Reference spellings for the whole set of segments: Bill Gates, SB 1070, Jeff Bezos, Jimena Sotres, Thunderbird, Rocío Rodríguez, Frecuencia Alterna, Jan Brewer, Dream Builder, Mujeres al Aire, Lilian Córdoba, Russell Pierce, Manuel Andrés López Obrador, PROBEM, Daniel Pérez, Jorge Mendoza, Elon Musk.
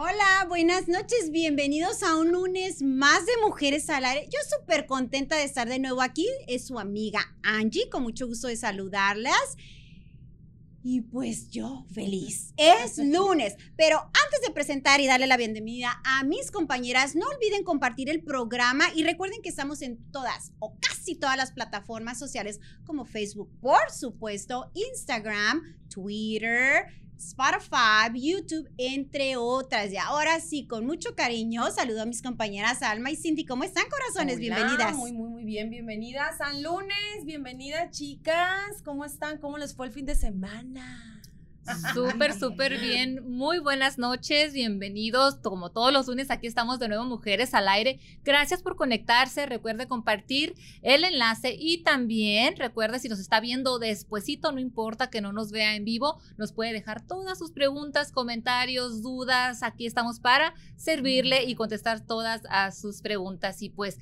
Hola, buenas noches, bienvenidos a un lunes más de Mujeres al Aire. Yo súper contenta de estar de nuevo aquí, es su amiga Angie, con mucho gusto de saludarlas. Y pues yo feliz, es lunes, pero antes de presentar y darle la bienvenida a mis compañeras, no olviden compartir el programa y recuerden que estamos en todas o casi todas las plataformas sociales como Facebook, por supuesto, Instagram, Twitter, Spotify, YouTube, entre otras. Y ahora sí, con mucho cariño, saludo a mis compañeras Alma y Cindy. ¿Cómo están, corazones? Hola, bienvenidas. Muy bien, bienvenidas al lunes. Bienvenidas, chicas. ¿Cómo están? ¿Cómo les fue el fin de semana? Súper bien. Muy buenas noches, bienvenidos. Como todos los lunes, aquí estamos de nuevo Mujeres al Aire. Gracias por conectarse. Recuerde compartir el enlace y también recuerde, si nos está viendo despuesito, no importa que no nos vea en vivo, nos puede dejar todas sus preguntas, comentarios, dudas. Aquí estamos para servirle y contestar todas a sus preguntas. Y pues,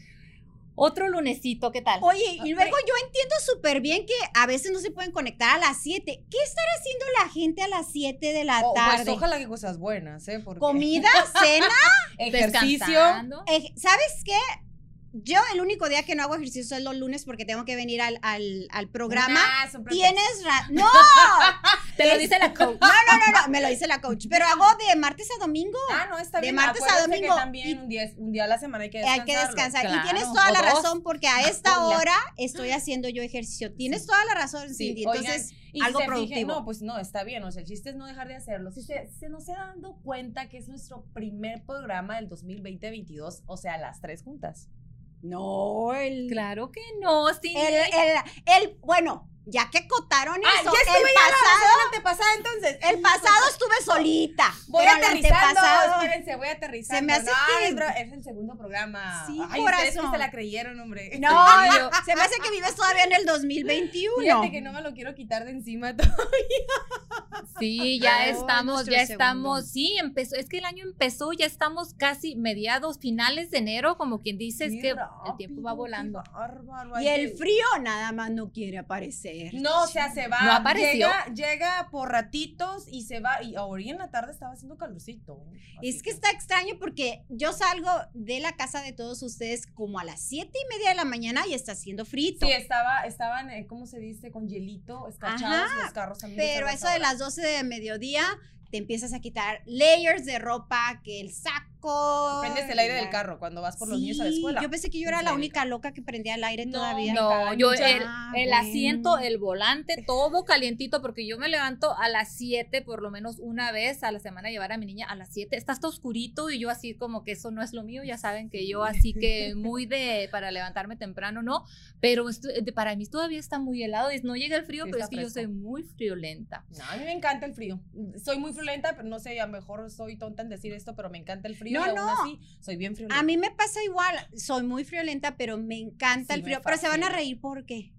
otro lunesito, ¿qué tal? Oye, y luego yo entiendo súper bien que a veces no se pueden conectar a las 7. ¿Qué estará haciendo la gente a las 7 de la tarde? Pues ojalá que cosas buenas, ¿eh? Porque... comida, cena, ejercicio. ¿Sabes qué? Yo el único día que no hago ejercicio es los lunes porque tengo que venir al programa. Tienes razón. ¡No! Te lo dice la coach. No, me lo dice la coach. Pero hago de martes a domingo. Ah, no, está bien. De martes a domingo. Que también un día a la semana hay que descansar. Hay que descansar. Claro, y tienes toda la razón porque a esta hora estoy haciendo yo ejercicio. Tienes toda la razón, Cindy. Sí, entonces, oigan, algo productivo. Dije, no, pues no, está bien. O sea, el chiste es no dejar de hacerlo. Si se nos está dando cuenta que es nuestro primer programa del 2020-22, o sea, las tres juntas. No, claro que no, Cindy. Bueno, ya que acotaron eso, ya estuve el pasado estuve solita. Voy aterrizando. Se me hace que es el segundo programa. Sí, ay, corazón. Se la creyeron, hombre. No, se me hace que vives todavía en el 2021. Fíjate que no me lo quiero quitar de encima todavía. Sí, ya estamos. Sí, empezó. Es que el año empezó, ya estamos casi mediados, finales de enero, como quien dice, sí, es que rápido, el tiempo va volando. Bárbaro, y el frío nada más no quiere aparecer. No, o sea, se va. No apareció. Llega por ratitos y se va. Y ahorita en la tarde estaba haciendo calorcito. Es que está extraño porque yo salgo de la casa de todos ustedes como a las 7:30 de la mañana y está haciendo frito. Sí, estaban, ¿cómo se dice? Con hielito, escarchados los carros. Pero eso de las 12 de mediodía te empiezas a quitar layers de ropa, que el saco... Prendes el aire del carro cuando vas por los niños a la escuela. Yo pensé que yo era la única loca que prendía el aire todavía. No, yo el asiento, el volante, todo calientito, porque yo me levanto a las 7, por lo menos una vez a la semana, llevar a mi niña a las 7. Está hasta oscurito y yo así como que eso no es lo mío, ya saben que yo así que muy de... para levantarme temprano, no. Pero para mí todavía está muy helado, no llega el frío, sí, pero es que fresco. Yo soy muy friolenta. No, a mí me encanta el frío. Soy muy friolenta, pero no sé, a lo mejor soy tonta en decir esto, pero me encanta el frío. No, y aún así, soy bien friolenta. A mí me pasa igual, soy muy friolenta, pero me encanta el frío. Pero se van a reír, ¿por qué?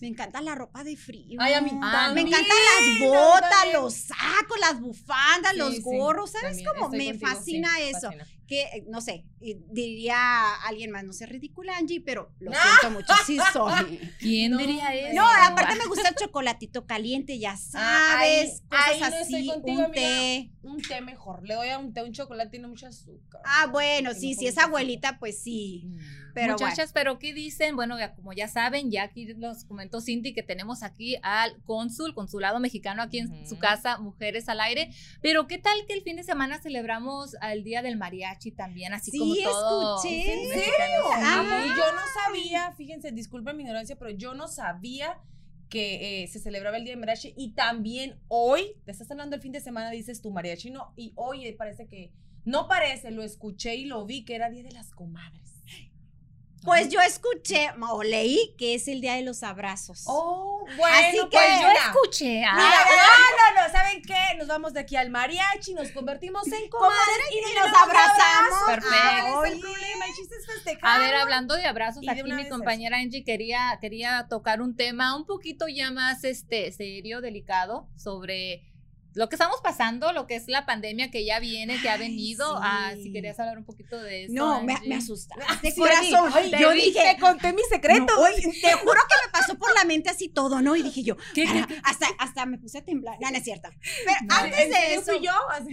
Me encanta la ropa de frío. Ay, a mí también. Me encantan las botas, los sacos, las bufandas, los gorros. ¿Sabes cómo? Me fascina eso. Que, no sé, diría alguien más, no sé, ridícula Angie, pero lo siento mucho, sí soy. ¿Quién diría eso? No, aparte me gusta el chocolatito caliente, ya sabes, cosas así, un té. Un té mejor, le doy a un té, un chocolate tiene mucho azúcar. Ah, bueno, sí, si es abuelita, pues sí. Muchachas, pero ¿qué dicen? Bueno, como ya saben, ya aquí los comentó Cindy que tenemos aquí al consulado mexicano aquí en su casa, Mujeres al Aire, pero ¿qué tal que el fin de semana celebramos el Día del Mariachi? También, así sí, como todo. Sí, escuché. Yo no sabía, fíjense, disculpen mi ignorancia, pero yo no sabía que se celebraba el Día de Mariachi y también hoy, te estás hablando el fin de semana, dices tu mariachi, no, y hoy parece que, no parece, lo escuché y lo vi que era Día de las Comadres. Pues yo escuché o leí que es el día de los abrazos. Oh, bueno, así que pues yo escuché. No, ¿saben qué? Nos vamos de aquí al mariachi, nos convertimos en comadres y nos abrazamos. Perfecto. No es el problema, el chiste es festejar. A ver, hablando de abrazos, y aquí de mi compañera Angie quería tocar un tema un poquito ya más serio, delicado, sobre lo que estamos pasando, lo que es la pandemia que ya viene, que ha venido. Ay, sí. Si querías hablar un poquito de eso. No, me asusta. De sí, corazón. Oye, yo dije, te conté mi secreto. No, oye, te juro que me pasó por la mente así todo, ¿no? Y dije yo, ¿Qué? Hasta me puse a temblar. No, no es cierto. Pero no, antes de eso. Yo,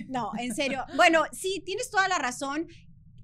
no, en serio. Bueno, sí, tienes toda la razón.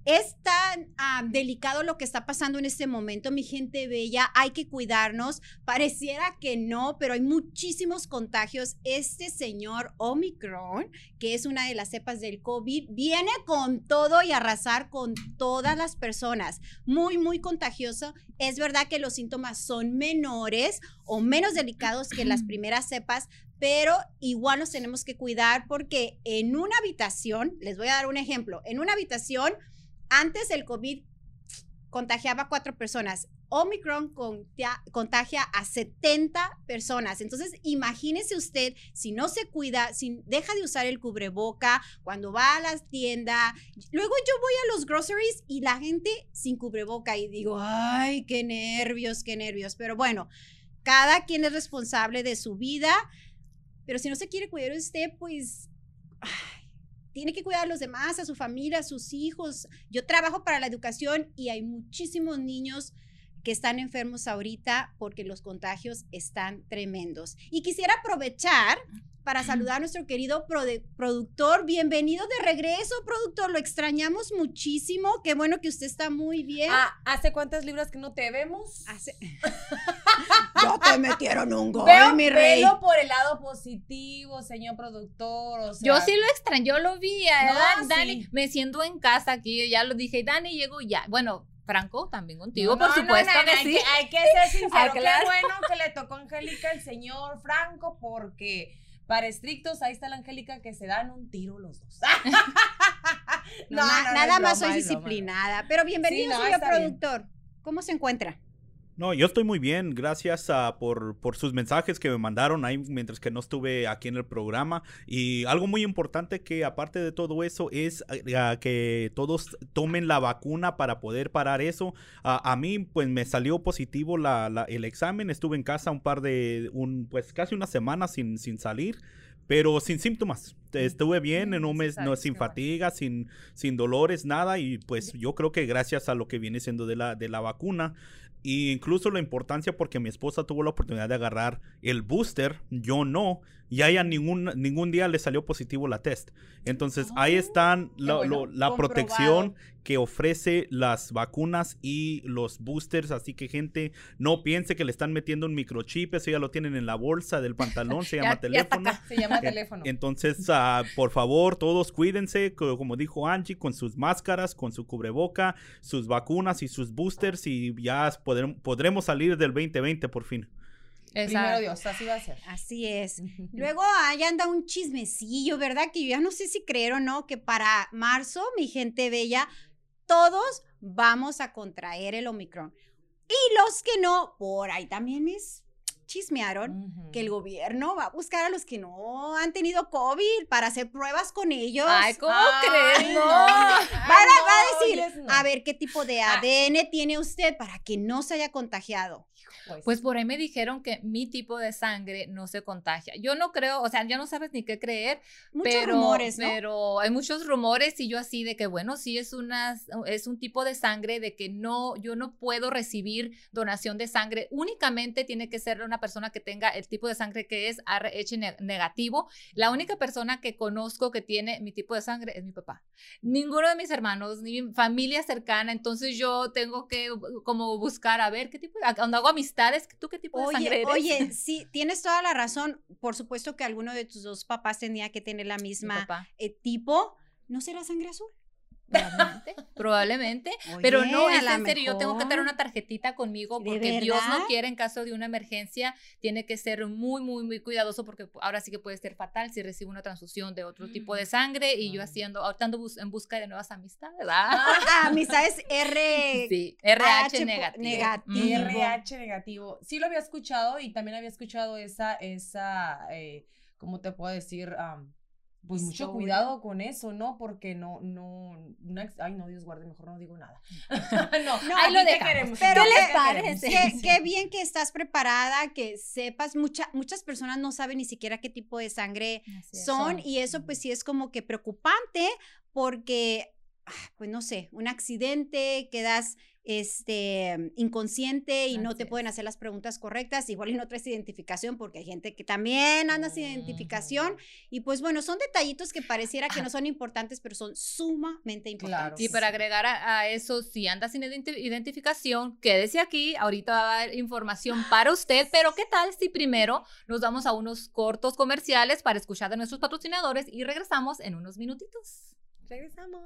Es tan delicado lo que está pasando en este momento, mi gente bella. Hay que cuidarnos. Pareciera que no, pero hay muchísimos contagios. Este señor Omicron, que es una de las cepas del COVID, viene con todo y arrasar con todas las personas. Muy, muy contagioso. Es verdad que los síntomas son menores o menos delicados que las primeras cepas, pero igual nos tenemos que cuidar porque en una habitación, les voy a dar un ejemplo, en una habitación... Antes el COVID contagiaba a 4 personas. Omicron contagia a 70 personas. Entonces, imagínese usted, si no se cuida, si deja de usar el cubreboca, cuando va a las tiendas. Luego yo voy a los groceries y la gente sin cubreboca. Y digo, ay, qué nervios, qué nervios. Pero bueno, cada quien es responsable de su vida. Pero si no se quiere cuidar usted, pues... Tiene que cuidar a los demás, a su familia, a sus hijos. Yo trabajo para la educación y hay muchísimos niños que están enfermos ahorita porque los contagios están tremendos. Y quisiera aprovechar para saludar a nuestro querido productor. Bienvenido de regreso, productor. Lo extrañamos muchísimo. Qué bueno que usted está muy bien. ¿Hace cuántas libras que no te vemos? Ya te metieron un gol, mi rey. Velo por el lado positivo, señor productor. O sea, yo sí lo extraño, yo lo vi. No, Dani, sí. Me siento en casa aquí, yo ya lo dije. Dani, llego ya. Bueno, Franco, también contigo, no, por supuesto no, que sí. Hay que ser sincero. Claro. Qué bueno que le tocó a Angélica el señor Franco, porque para estrictos, ahí está la Angélica que se dan un tiro los dos. Nada más soy disciplinada. Pero bienvenido, señor productor. Bien. ¿Cómo se encuentra? No, yo estoy muy bien, gracias por sus mensajes que me mandaron ahí mientras que no estuve aquí en el programa. Y algo muy importante que aparte de todo eso es que todos tomen la vacuna para poder parar eso. A mí pues me salió positivo el examen, estuve en casa casi una semana sin salir. Pero sin síntomas, estuve bien, no sin fatiga, sin dolores, nada. Y pues yo creo que gracias a lo que viene siendo de la vacuna, e incluso la importancia porque mi esposa tuvo la oportunidad de agarrar el booster, yo no, y a ella ningún día le salió positivo la test. Entonces ahí están la protección que ofrece las vacunas y los boosters, así que gente, no piense que le están metiendo un microchip, eso ya lo tienen en la bolsa del pantalón, se llama teléfono. Se llama teléfono. Entonces, por favor, todos cuídense, como dijo Angie, con sus máscaras, con su cubreboca, sus vacunas y sus boosters, y ya podremos salir del 2020 por fin. Exacto. Primero Dios, así va a ser. Así es. Luego ahí anda un chismecillo, ¿verdad? Que yo ya no sé si creer o no, que para marzo, mi gente bella, todos vamos a contraer el Omicron. Y los que no, por ahí también mis chismearon que el gobierno va a buscar a los que no han tenido COVID para hacer pruebas con ellos. Ay, ¿cómo crees? No. Va a decir, a ver qué tipo de ADN tiene usted para que no se haya contagiado. Pues por ahí me dijeron que mi tipo de sangre no se contagia. Yo no creo, o sea, ya no sabes ni qué creer. Muchos rumores, ¿no? Pero hay muchos rumores y yo así de que, bueno, sí es un tipo de sangre de que no, yo no puedo recibir donación de sangre. Únicamente tiene que ser una persona que tenga el tipo de sangre que es RH negativo. La única persona que conozco que tiene mi tipo de sangre es mi papá. Ninguno de mis hermanos, ni mi familia cercana. Entonces yo tengo que como buscar a ver qué tipo, cuando hago amistades, ¿tú qué tipo de sangre eres? Oye, sí, tienes toda la razón. Por supuesto que alguno de tus dos papás tenía que tener la misma tipo. ¿No será sangre azul? Probablemente, oye, pero no, es en serio, yo tengo que tener una tarjetita conmigo porque Dios no quiere, en caso de una emergencia tiene que ser muy, muy, muy cuidadoso porque ahora sí que puede ser fatal si recibo una transfusión de otro tipo de sangre y yo ahorita ando en busca de nuevas amistades, ¿verdad? Amistades RH negativo. RH negativo, sí lo había escuchado y también había escuchado esa ¿cómo te puedo decir? Pues mucho cuidado con eso, ¿no? Porque ay, no, Dios guarde, mejor no digo nada. No, ahí lo dejamos. Pero qué bien que estás preparada, que sepas. Muchas personas no saben ni siquiera qué tipo de sangre son, y eso pues sí es como que preocupante, porque, pues no sé, un accidente, quedas inconsciente y así no te pueden hacer las preguntas correctas, igual y no traes identificación, porque hay gente que también anda sin identificación, y pues bueno, son detallitos que pareciera que no son importantes, pero son sumamente importantes. Claro. Y para agregar a eso, si andas sin identificación, quédese aquí, ahorita va a haber información para usted, pero ¿qué tal si primero nos vamos a unos cortos comerciales para escuchar de nuestros patrocinadores y regresamos en unos minutitos? Regresamos.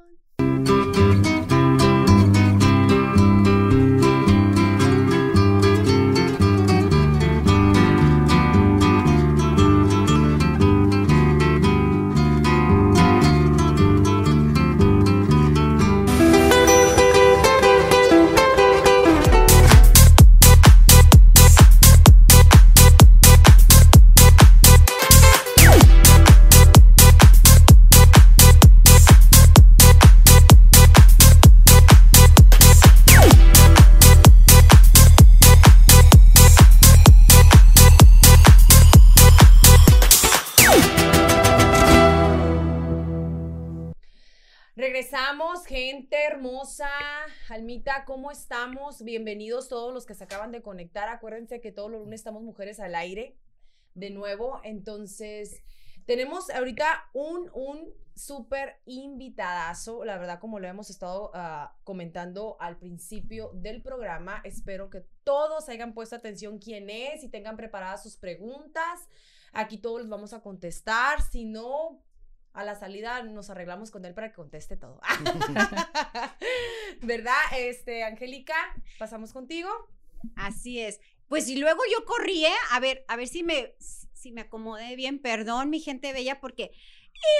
Regresamos, gente hermosa. Almita, ¿cómo estamos? Bienvenidos todos los que se acaban de conectar. Acuérdense que todos los lunes estamos Mujeres al Aire de nuevo. Entonces, tenemos ahorita un súper invitadazo. La verdad, como lo hemos estado comentando al principio del programa, espero que todos hayan puesto atención quién es y tengan preparadas sus preguntas. Aquí todos los vamos a contestar. Si no, a la salida nos arreglamos con él para que conteste todo. ¿Verdad? Angélica, pasamos contigo. Así es. Pues y luego yo corrí, a ver si me acomodé bien. Perdón, mi gente bella, porque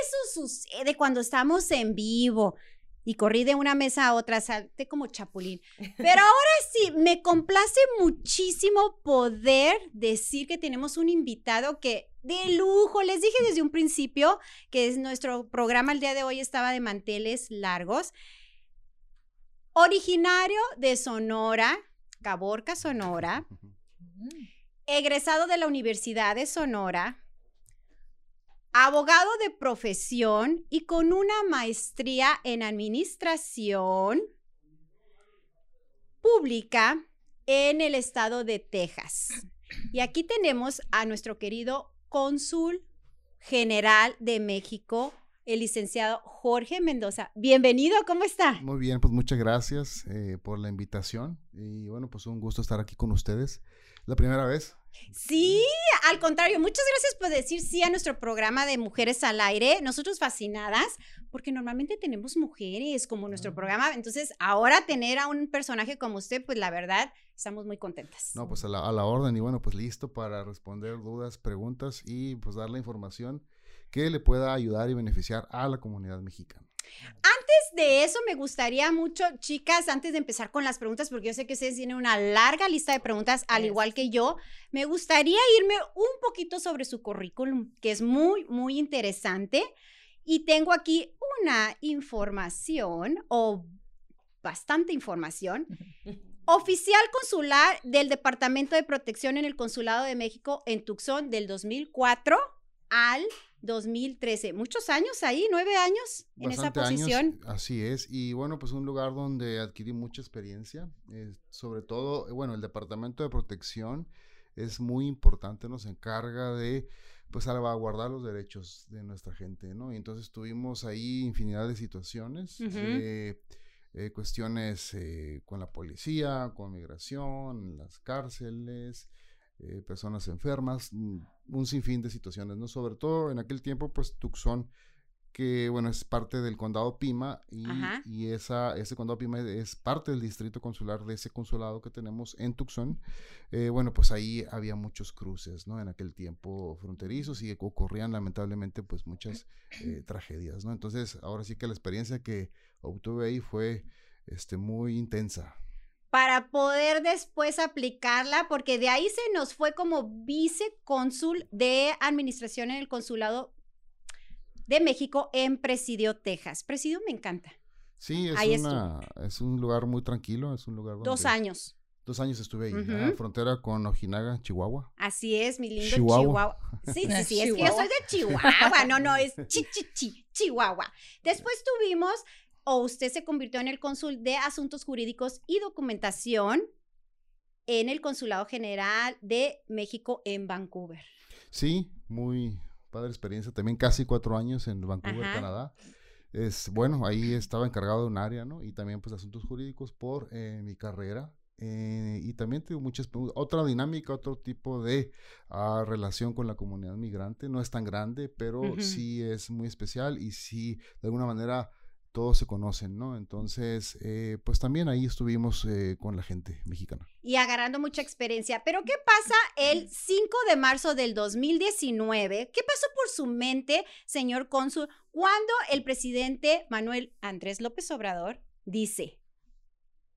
eso sucede cuando estamos en vivo. Y corrí de una mesa a otra, salté como chapulín. Pero ahora sí, me complace muchísimo poder decir que tenemos un invitado que de lujo. Les dije desde un principio que es nuestro programa el día de hoy estaba de manteles largos. Originario de Sonora, Caborca, Sonora. Egresado de la Universidad de Sonora. Abogado de profesión y con una maestría en administración pública en el estado de Texas. Y aquí tenemos a nuestro querido cónsul general de México, el licenciado Jorge Mendoza. Bienvenido, ¿cómo está? Muy bien, pues muchas gracias por la invitación y bueno, pues un gusto estar aquí con ustedes. La primera vez. Sí, al contrario, muchas gracias por decir sí a nuestro programa de Mujeres al Aire. Nosotros fascinadas, porque normalmente tenemos mujeres como nuestro programa, entonces ahora tener a un personaje como usted, pues la verdad, estamos muy contentas. No, pues a la orden y bueno, pues listo para responder dudas, preguntas y pues dar la información que le pueda ayudar y beneficiar a la comunidad mexicana. Antes de eso, me gustaría mucho, chicas, antes de empezar con las preguntas, porque yo sé que ustedes tienen una larga lista de preguntas, al igual que yo, me gustaría irme un poquito sobre su currículum, que es muy, muy interesante. Y tengo aquí una información, o bastante información. Oficial consular del Departamento de Protección en el Consulado de México en Tucson del 2004 al 2013, muchos años ahí, 9 años en esa posición. Años, así es, y bueno, pues un lugar donde adquirí mucha experiencia, sobre todo, bueno, el Departamento de Protección es muy importante, nos encarga de, pues, salvaguardar los derechos de nuestra gente, ¿no? Y entonces tuvimos ahí infinidad de situaciones, cuestiones con la policía, con migración, las cárceles, personas enfermas, un sinfín de situaciones, ¿no? Sobre todo en aquel tiempo, pues, Tucson, que, bueno, es parte del condado Pima y ese condado Pima es parte del distrito consular de ese consulado que tenemos en Tucson. Bueno, pues ahí había muchos cruces, ¿no? En aquel tiempo fronterizos y ocurrían, lamentablemente, pues, muchas tragedias, ¿no? Entonces, ahora sí que la experiencia que obtuve ahí fue, muy intensa, para poder después aplicarla, porque de ahí se nos fue como vicecónsul de administración en el consulado de México en Presidio, Texas. Presidio me encanta. Sí, es un lugar muy tranquilo, es un lugar donde... 2 años. 2 años estuve ahí, en la frontera con Ojinaga, Chihuahua. Así es, mi lindo Chihuahua. Sí, sí, sí, es que yo soy de Chihuahua, no, es Chihuahua. Después tuvimos, usted se convirtió en el cónsul de Asuntos Jurídicos y Documentación en el Consulado General de México en Vancouver. Sí, muy padre experiencia, también casi 4 años en Vancouver, Canadá. Bueno, ahí estaba encargado de un área, ¿no? Y también pues asuntos jurídicos por mi carrera. Y también tengo otra dinámica, otro tipo de relación con la comunidad migrante. No es tan grande, pero sí es muy especial y sí, de alguna manera, todos se conocen, ¿no? Entonces, pues también ahí estuvimos con la gente mexicana. Y agarrando mucha experiencia. Pero ¿qué pasa el 5 de marzo del 2019? ¿Qué pasó por su mente, señor cónsul, cuando el presidente Manuel Andrés López Obrador dice...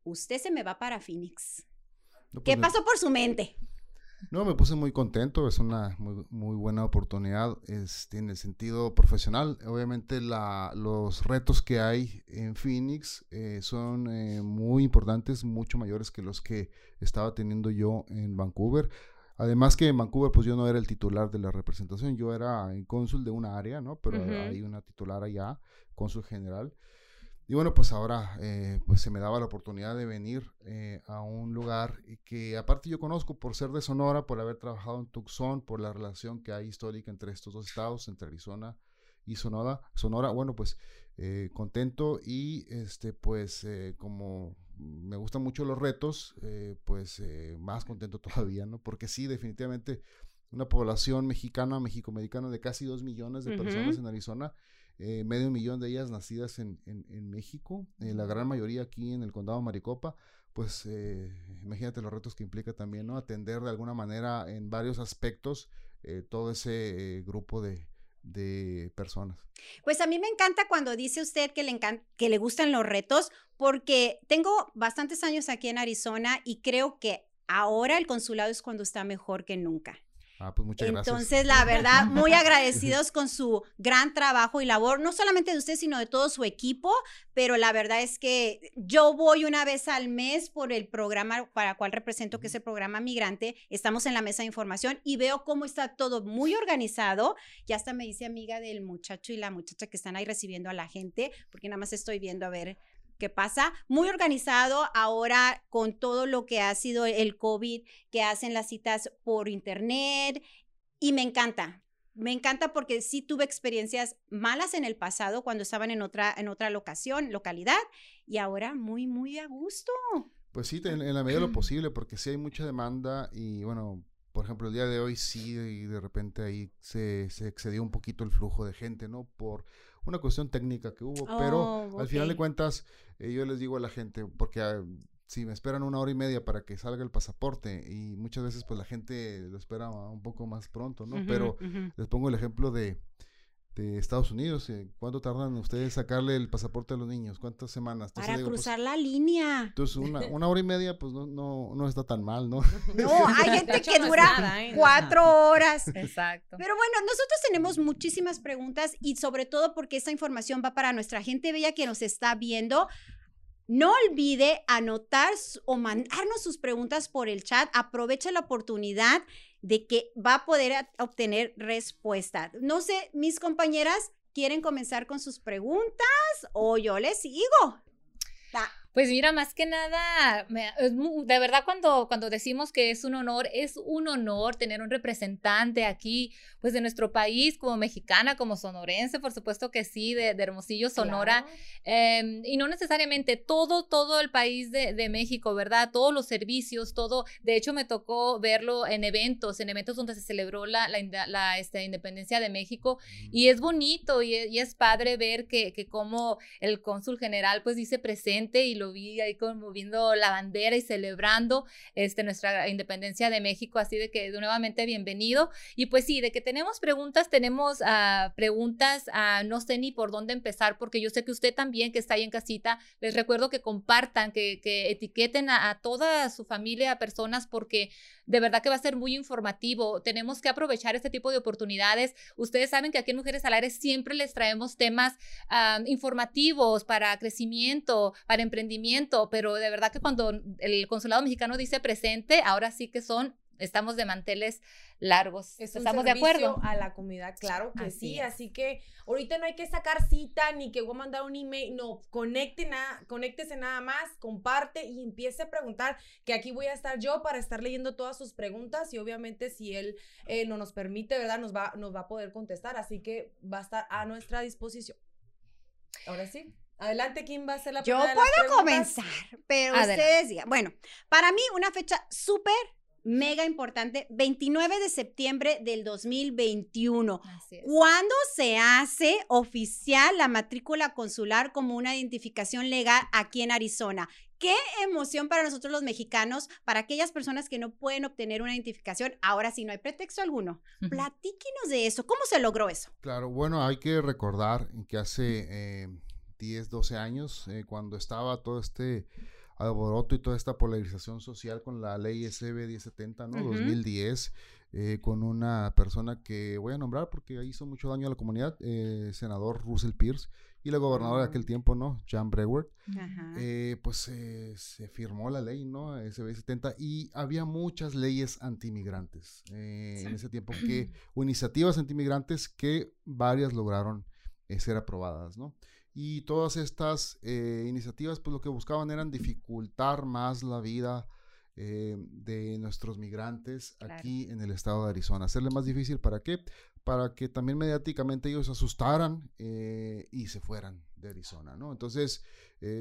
usted se me va para Phoenix? No, pues, ¿qué pasó por su mente? No, me puse muy contento, es una muy, muy buena oportunidad en el sentido profesional. Obviamente los retos que hay en Phoenix son muy importantes, mucho mayores que los que estaba teniendo yo en Vancouver. Además que en Vancouver, pues yo no era el titular de la representación, yo era el cónsul de una área, ¿no? Pero hay una titular allá, cónsul general. Y bueno, pues ahora pues se me daba la oportunidad de venir a un lugar que aparte yo conozco por ser de Sonora, por haber trabajado en Tucson, por la relación que hay histórica entre estos dos estados, entre Arizona y Sonora. Bueno, pues contento y pues como me gustan mucho los retos, pues más contento todavía, ¿no? Porque sí, definitivamente una población mexicana, mexicoamericana de casi 2 millones de personas en Arizona. Medio millón de ellas nacidas en México, la gran mayoría aquí en el condado de Maricopa, pues imagínate los retos que implica también, ¿no? Atender de alguna manera en varios aspectos todo ese grupo de personas. Pues a mí me encanta cuando dice usted que le gustan los retos, porque tengo bastantes años aquí en Arizona y creo que ahora el consulado es cuando está mejor que nunca. Ah, pues muchas gracias. Entonces, la verdad, muy agradecidos con su gran trabajo y labor, no solamente de usted, sino de todo su equipo, pero la verdad es que yo voy una vez al mes por el programa para el cual represento, que es el programa migrante, estamos en la mesa de información y veo cómo está todo muy organizado, ya hasta me hice amiga del muchacho y la muchacha que están ahí recibiendo a la gente, porque nada más estoy viendo a ver qué pasa. Muy organizado ahora con todo lo que ha sido el COVID, que hacen las citas por internet y me encanta porque sí tuve experiencias malas en el pasado cuando estaban en otra localidad y ahora muy, muy a gusto. Pues sí, en la medida de lo posible, porque sí hay mucha demanda y bueno, por ejemplo, el día de hoy sí y de repente ahí se excedió un poquito el flujo de gente, ¿no? Por una cuestión técnica que hubo, pero al final de cuentas yo les digo a la gente, porque si me esperan 1 hora y media para que salga el pasaporte y muchas veces pues la gente lo espera un poco más pronto, ¿no? Pero les pongo el ejemplo de Estados Unidos. ¿Cuánto tardan ustedes en sacarle el pasaporte a los niños? ¿Cuántas semanas? Entonces, para digo, cruzar pues, la línea. Entonces, una hora y media, pues no está tan mal, ¿no? No, hay gente que dura nada, 4 horas. Exacto. Pero bueno, nosotros tenemos muchísimas preguntas y sobre todo porque esta información va para nuestra gente bella que nos está viendo. No olvide anotar o mandarnos sus preguntas por el chat. Aprovecha la oportunidad de que va a poder obtener respuesta. No sé, mis compañeras, ¿quieren comenzar con sus preguntas o yo les sigo? Pues mira, más que nada, de verdad cuando decimos que es un honor tener un representante aquí, pues de nuestro país, como mexicana, como sonorense, por supuesto que sí, de Hermosillo, Sonora, y no necesariamente todo el país de México, ¿verdad? Todos los servicios, todo, de hecho me tocó verlo en eventos donde se celebró la independencia de México, y es bonito, y es padre ver que como el cónsul general pues dice presente y lo lo vi ahí como viendo la bandera y celebrando nuestra independencia de México, así de que nuevamente bienvenido. Y pues sí, de que tenemos preguntas, no sé ni por dónde empezar, porque yo sé que usted también que está ahí en casita, les recuerdo que compartan, que etiqueten a toda su familia, a personas, porque de verdad que va a ser muy informativo. Tenemos que aprovechar este tipo de oportunidades. Ustedes saben que aquí en Mujeres al Aire siempre les traemos temas informativos para crecimiento, para emprendimiento, pero de verdad que cuando el Consulado Mexicano dice presente, ahora sí que estamos de manteles largos. ¿Estamos de acuerdo? A la comunidad, claro que sí. Así que ahorita no hay que sacar cita ni que voy a mandar un email. No, conéctese nada más, comparte y empiece a preguntar, que aquí voy a estar yo para estar leyendo todas sus preguntas y obviamente si él no nos permite, ¿verdad? Nos va a poder contestar, así que va a estar a nuestra disposición. Ahora sí. Adelante, ¿quién va a ser la primera? Yo puedo comenzar, pero ustedes digan. Bueno, para mí una fecha súper mega importante, 29 de septiembre del 2021, cuando se hace oficial la matrícula consular como una identificación legal aquí en Arizona. Qué emoción para nosotros los mexicanos, para aquellas personas que no pueden obtener una identificación, ahora sí no hay pretexto alguno. Platíquenos de eso, ¿cómo se logró eso? Claro, bueno, hay que recordar que hace 10, 12 años, cuando estaba todo este alboroto y toda esta polarización social con la ley SB 1070, ¿no? 2010, con una persona que voy a nombrar porque hizo mucho daño a la comunidad, senador Russell Pierce, y la gobernadora de aquel tiempo, ¿no? Jan Brewer, se firmó la ley, ¿no? SB 70, y había muchas leyes antimigrantes en ese tiempo, o iniciativas antimigrantes que varias lograron ser aprobadas, ¿no? Y todas estas iniciativas, pues lo que buscaban eran dificultar más la vida de nuestros migrantes aquí en el estado de Arizona. Hacerle más difícil, ¿para qué? Para que también mediáticamente ellos asustaran y se fueran de Arizona, ¿no? Entonces,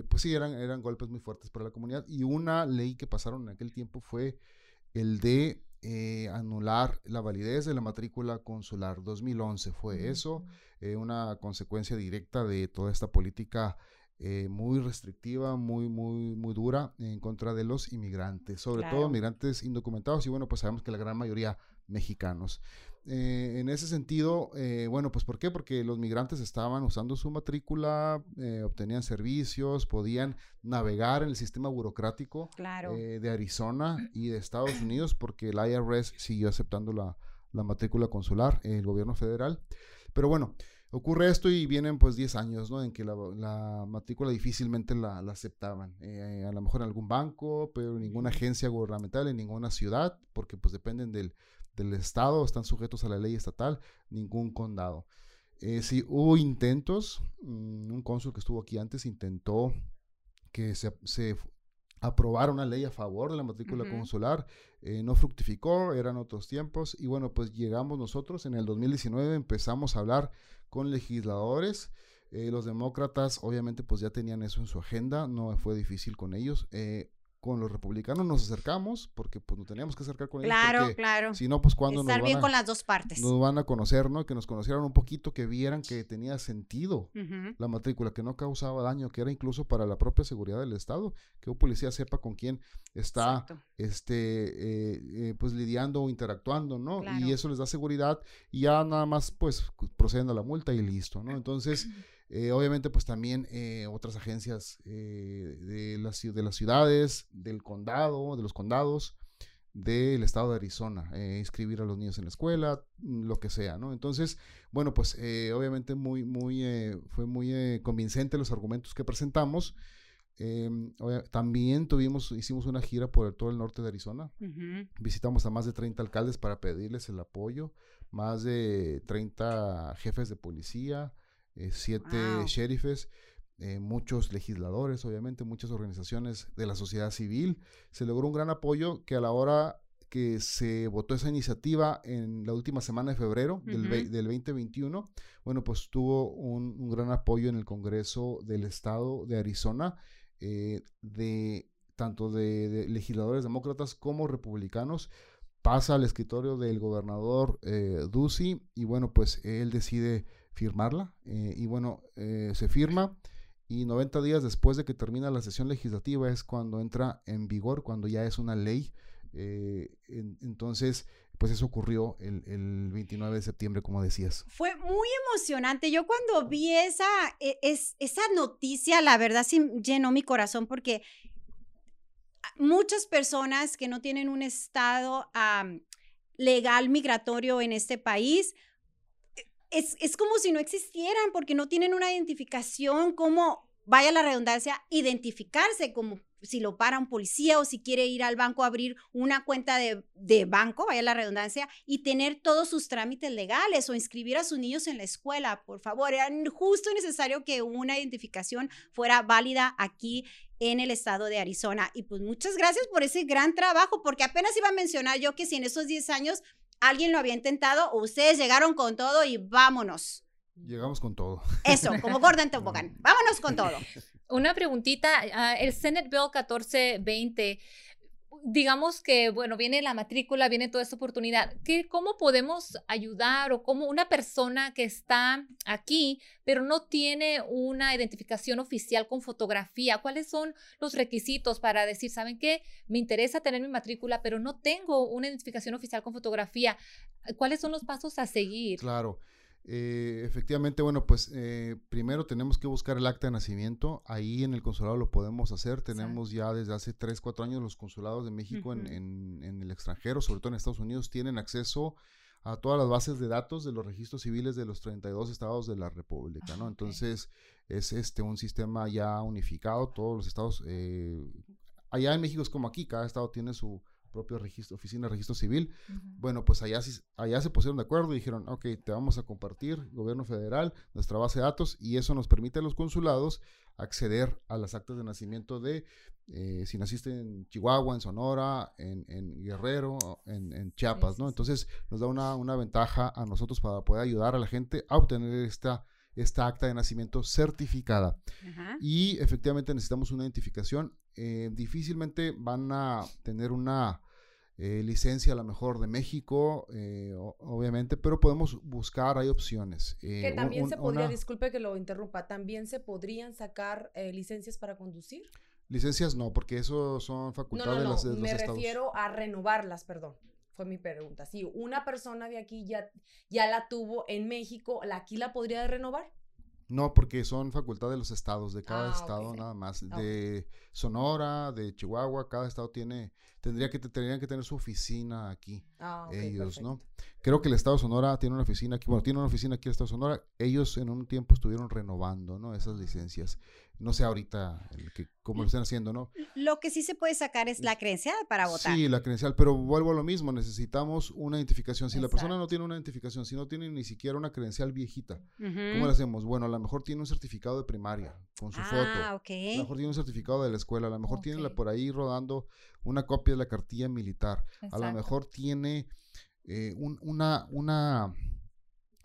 pues sí, eran golpes muy fuertes para la comunidad. Y una ley que pasaron en aquel tiempo fue el de anular la validez de la matrícula consular. 2011 fue eso, una consecuencia directa de toda esta política muy restrictiva, muy dura en contra de los inmigrantes, sobre todo inmigrantes indocumentados y bueno, pues sabemos que la gran mayoría mexicanos. En ese sentido, bueno, pues ¿por qué? Porque los migrantes estaban usando su matrícula, obtenían servicios, podían navegar en el sistema burocrático de Arizona y de Estados Unidos, porque el IRS siguió aceptando la matrícula consular, el gobierno federal. Pero bueno, ocurre esto y vienen pues 10 años, ¿no? En que la matrícula difícilmente la aceptaban. A lo mejor en algún banco, pero en ninguna agencia gubernamental, en ninguna ciudad, porque pues dependen del estado, están sujetos a la ley estatal, ningún condado. Sí, hubo intentos, un cónsul que estuvo aquí antes intentó que se aprobara una ley a favor de la matrícula consular, no fructificó, eran otros tiempos, y bueno, pues llegamos nosotros, en el 2019 empezamos a hablar con legisladores, los demócratas obviamente pues ya tenían eso en su agenda, no fue difícil con ellos, con los republicanos nos acercamos, porque pues nos teníamos que acercar con ellos. Claro. Si no, pues cuando nos van a... Estar bien con las dos partes. Nos van a conocer, ¿no? Que nos conocieran un poquito, que vieran que tenía sentido la matrícula, que no causaba daño, que era incluso para la propia seguridad del estado, que un policía sepa con quién está pues lidiando o interactuando, ¿no? Claro. Y eso les da seguridad y ya nada más pues proceden a la multa y listo, ¿no? Entonces... obviamente, pues también otras agencias de las ciudades, del condado, de los condados, del estado de Arizona, inscribir a los niños en la escuela, lo que sea, ¿no? Entonces, bueno, pues obviamente fue muy convincente los argumentos que presentamos. También hicimos una gira por todo el norte de Arizona. Visitamos a más de 30 alcaldes para pedirles el apoyo, más de 30 jefes de policía, 7 sheriffes, muchos legisladores, obviamente, muchas organizaciones de la sociedad civil. Se logró un gran apoyo que a la hora que se votó esa iniciativa en la última semana de febrero del 2021, bueno, pues tuvo un gran apoyo en el Congreso del Estado de Arizona, tanto de legisladores demócratas como republicanos. Pasa al escritorio del gobernador Ducey y bueno, pues él decide firmarla y bueno, se firma y 90 días después de que termina la sesión legislativa es cuando entra en vigor, cuando ya es una ley. Entonces, pues eso ocurrió el 29 de septiembre, como decías. Fue muy emocionante. Yo cuando vi esa noticia, la verdad sí llenó mi corazón, porque muchas personas que no tienen un estado legal migratorio en este país, es como si no existieran, porque no tienen una identificación, como, vaya la redundancia, identificarse, como si lo para un policía o si quiere ir al banco a abrir una cuenta de banco, vaya la redundancia, y tener todos sus trámites legales o inscribir a sus niños en la escuela. Por favor, era justo y necesario que una identificación fuera válida aquí en el estado de Arizona. Y pues muchas gracias por ese gran trabajo, porque apenas iba a mencionar yo que si en esos 10 años alguien lo había intentado, o ustedes llegaron con todo y vámonos. Llegamos con todo. Eso, como Gordon Tobogán. Vámonos con todo. Una preguntita, el Senate Bill 1420, digamos que, bueno, viene la matrícula, viene toda esta oportunidad. ¿Cómo podemos ayudar, o cómo una persona que está aquí, pero no tiene una identificación oficial con fotografía, cuáles son los requisitos para decir, ¿saben qué? Me interesa tener mi matrícula, pero no tengo una identificación oficial con fotografía. ¿Cuáles son los pasos a seguir? Claro. Efectivamente, bueno, pues primero tenemos que buscar el acta de nacimiento. Ahí en el consulado lo podemos hacer. Tenemos ya desde hace 3-4 años los consulados de México en el extranjero, sobre todo en Estados Unidos, tienen acceso a todas las bases de datos de los registros civiles de los 32 estados de la República, ¿no? Entonces es un sistema ya unificado. Todos los estados, allá en México es como aquí, cada estado tiene su propio registro, oficina de registro civil. Bueno, pues allá se pusieron de acuerdo y dijeron, ok, te vamos a compartir, gobierno federal, nuestra base de datos, y eso nos permite a los consulados acceder a las actas de nacimiento de, si naciste en Chihuahua, en Sonora, en Guerrero, en Chiapas, ¿no? Entonces nos da una ventaja a nosotros para poder ayudar a la gente a obtener esta acta de nacimiento certificada. Y efectivamente necesitamos una identificación. Difícilmente van a tener una licencia a lo mejor de México, obviamente, pero podemos buscar, hay opciones. Que también se podría, disculpe que lo interrumpa, también se podrían sacar licencias para conducir. Licencias no, porque eso son facultades de los estados. Me refiero a renovarlas, perdón. Fue mi pregunta. Si una persona de aquí ya la tuvo en México, ¿aquí la podría renovar? No, porque son facultad de los estados, de cada estado, okay, nada más. Okay. De Sonora, de Chihuahua, cada estado tendrían que tener su oficina aquí, okay, ellos, perfecto, ¿no? Creo que el estado de Sonora tiene una oficina aquí, bueno, tiene una oficina aquí el estado de Sonora. Ellos en un tiempo estuvieron renovando, ¿no? Esas licencias. No sé ahorita cómo lo están haciendo, ¿no? Lo que sí se puede sacar es la credencial para votar. Sí, la credencial, pero vuelvo a lo mismo, necesitamos una identificación. Si la persona no tiene una identificación, si no tiene ni siquiera una credencial viejita, ¿cómo la hacemos? Bueno, a lo mejor tiene un certificado de primaria con su foto. Okay. A lo mejor tiene un certificado de la escuela, a lo mejor tiene por ahí rodando una copia de la cartilla militar. A lo mejor tiene una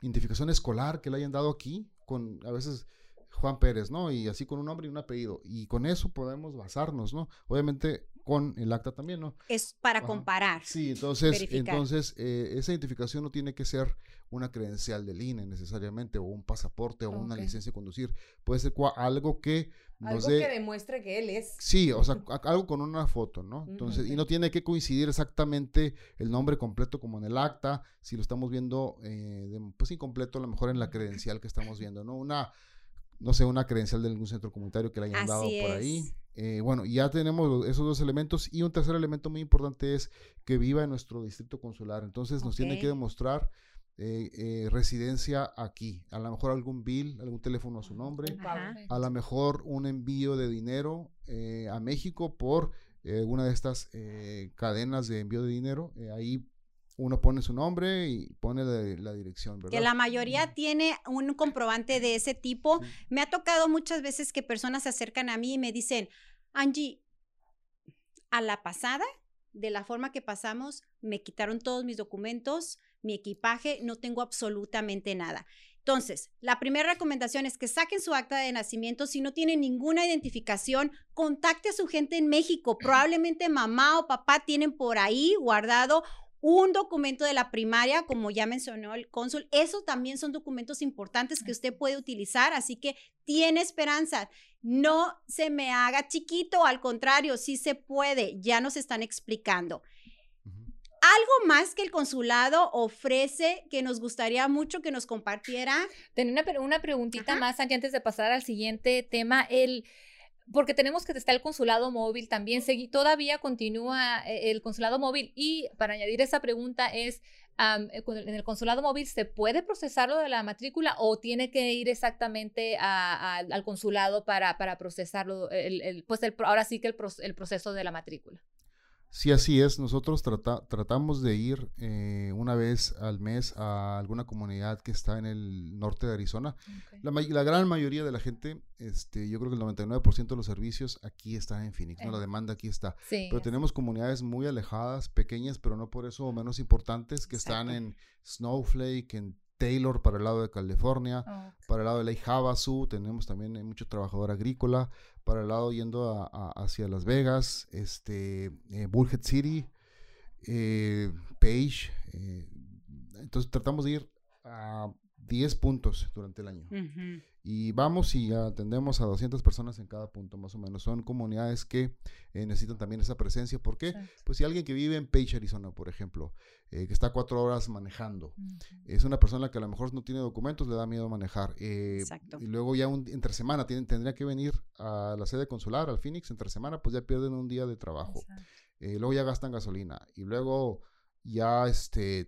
identificación escolar que le hayan dado aquí, con a veces Juan Pérez, ¿no? Y así con un nombre y un apellido. Y con eso podemos basarnos, ¿no? Obviamente con el acta también, ¿no? Es para comparar. Sí, entonces esa identificación no tiene que ser una credencial del INE necesariamente, o un pasaporte, o una licencia de conducir. Puede ser algo que nos dé... Algo que demuestre que él es. Sí, o sea, algo con una foto, ¿no? Entonces, y no tiene que coincidir exactamente el nombre completo como en el acta, si lo estamos viendo, pues incompleto, a lo mejor en la credencial que estamos viendo, ¿no? No sé, una credencial de algún centro comunitario que le hayan dado por ahí. Bueno, ya tenemos esos dos elementos, y un tercer elemento muy importante es que viva en nuestro distrito consular. Entonces nos tiene que demostrar residencia aquí. A lo mejor algún bill, algún teléfono a su nombre, a lo mejor un envío de dinero a México por una de estas cadenas de envío de dinero. Ahí uno pone su nombre y pone la dirección, ¿verdad? Que la mayoría tiene un comprobante de ese tipo. Sí. Me ha tocado muchas veces que personas se acercan a mí y me dicen, Angie, a la pasada, de la forma que pasamos, me quitaron todos mis documentos, mi equipaje, no tengo absolutamente nada. Entonces, la primera recomendación es que saquen su acta de nacimiento. Si no tienen ninguna identificación, contacte a su gente en México. Probablemente mamá o papá tienen por ahí guardado un documento de la primaria, como ya mencionó el cónsul, esos también son documentos importantes que usted puede utilizar, así que tiene esperanza, no se me haga chiquito, al contrario, sí se puede, ya nos están explicando. Algo más que el consulado ofrece que nos gustaría mucho que nos compartiera. Tenía una preguntita más, Angie, antes de pasar al siguiente tema, porque tenemos que estar el consulado móvil también, todavía continúa el consulado móvil, y para añadir esa pregunta es, en el consulado móvil, ¿se puede procesar lo de la matrícula o tiene que ir exactamente al consulado para procesarlo, ahora sí que el proceso de la matrícula? Sí, así es. Nosotros tratamos de ir una vez al mes a alguna comunidad que está en el norte de Arizona. Okay. La gran mayoría de la gente, yo creo que el 99% de los servicios aquí están en Phoenix, ¿no? La demanda aquí está. Sí, pero tenemos comunidades muy alejadas, pequeñas, pero no por eso menos importantes, que están en Snowflake, en Taylor, para el lado de California, para el lado de Lake Havasu, tenemos también mucho trabajador agrícola, para el lado yendo hacia Las Vegas, Bullhead City, Page, entonces tratamos de ir a 10 puntos durante el año, y vamos y atendemos a 200 personas en cada punto, más o menos. Son comunidades que necesitan también esa presencia. ¿Por qué? Pues si alguien que vive en Page, Arizona, por ejemplo, que está 4 horas manejando, es una persona que a lo mejor no tiene documentos, le da miedo manejar, y luego ya entre semana tendría que venir a la sede consular, al Phoenix, entre semana, pues ya pierden un día de trabajo, luego ya gastan gasolina, y luego ya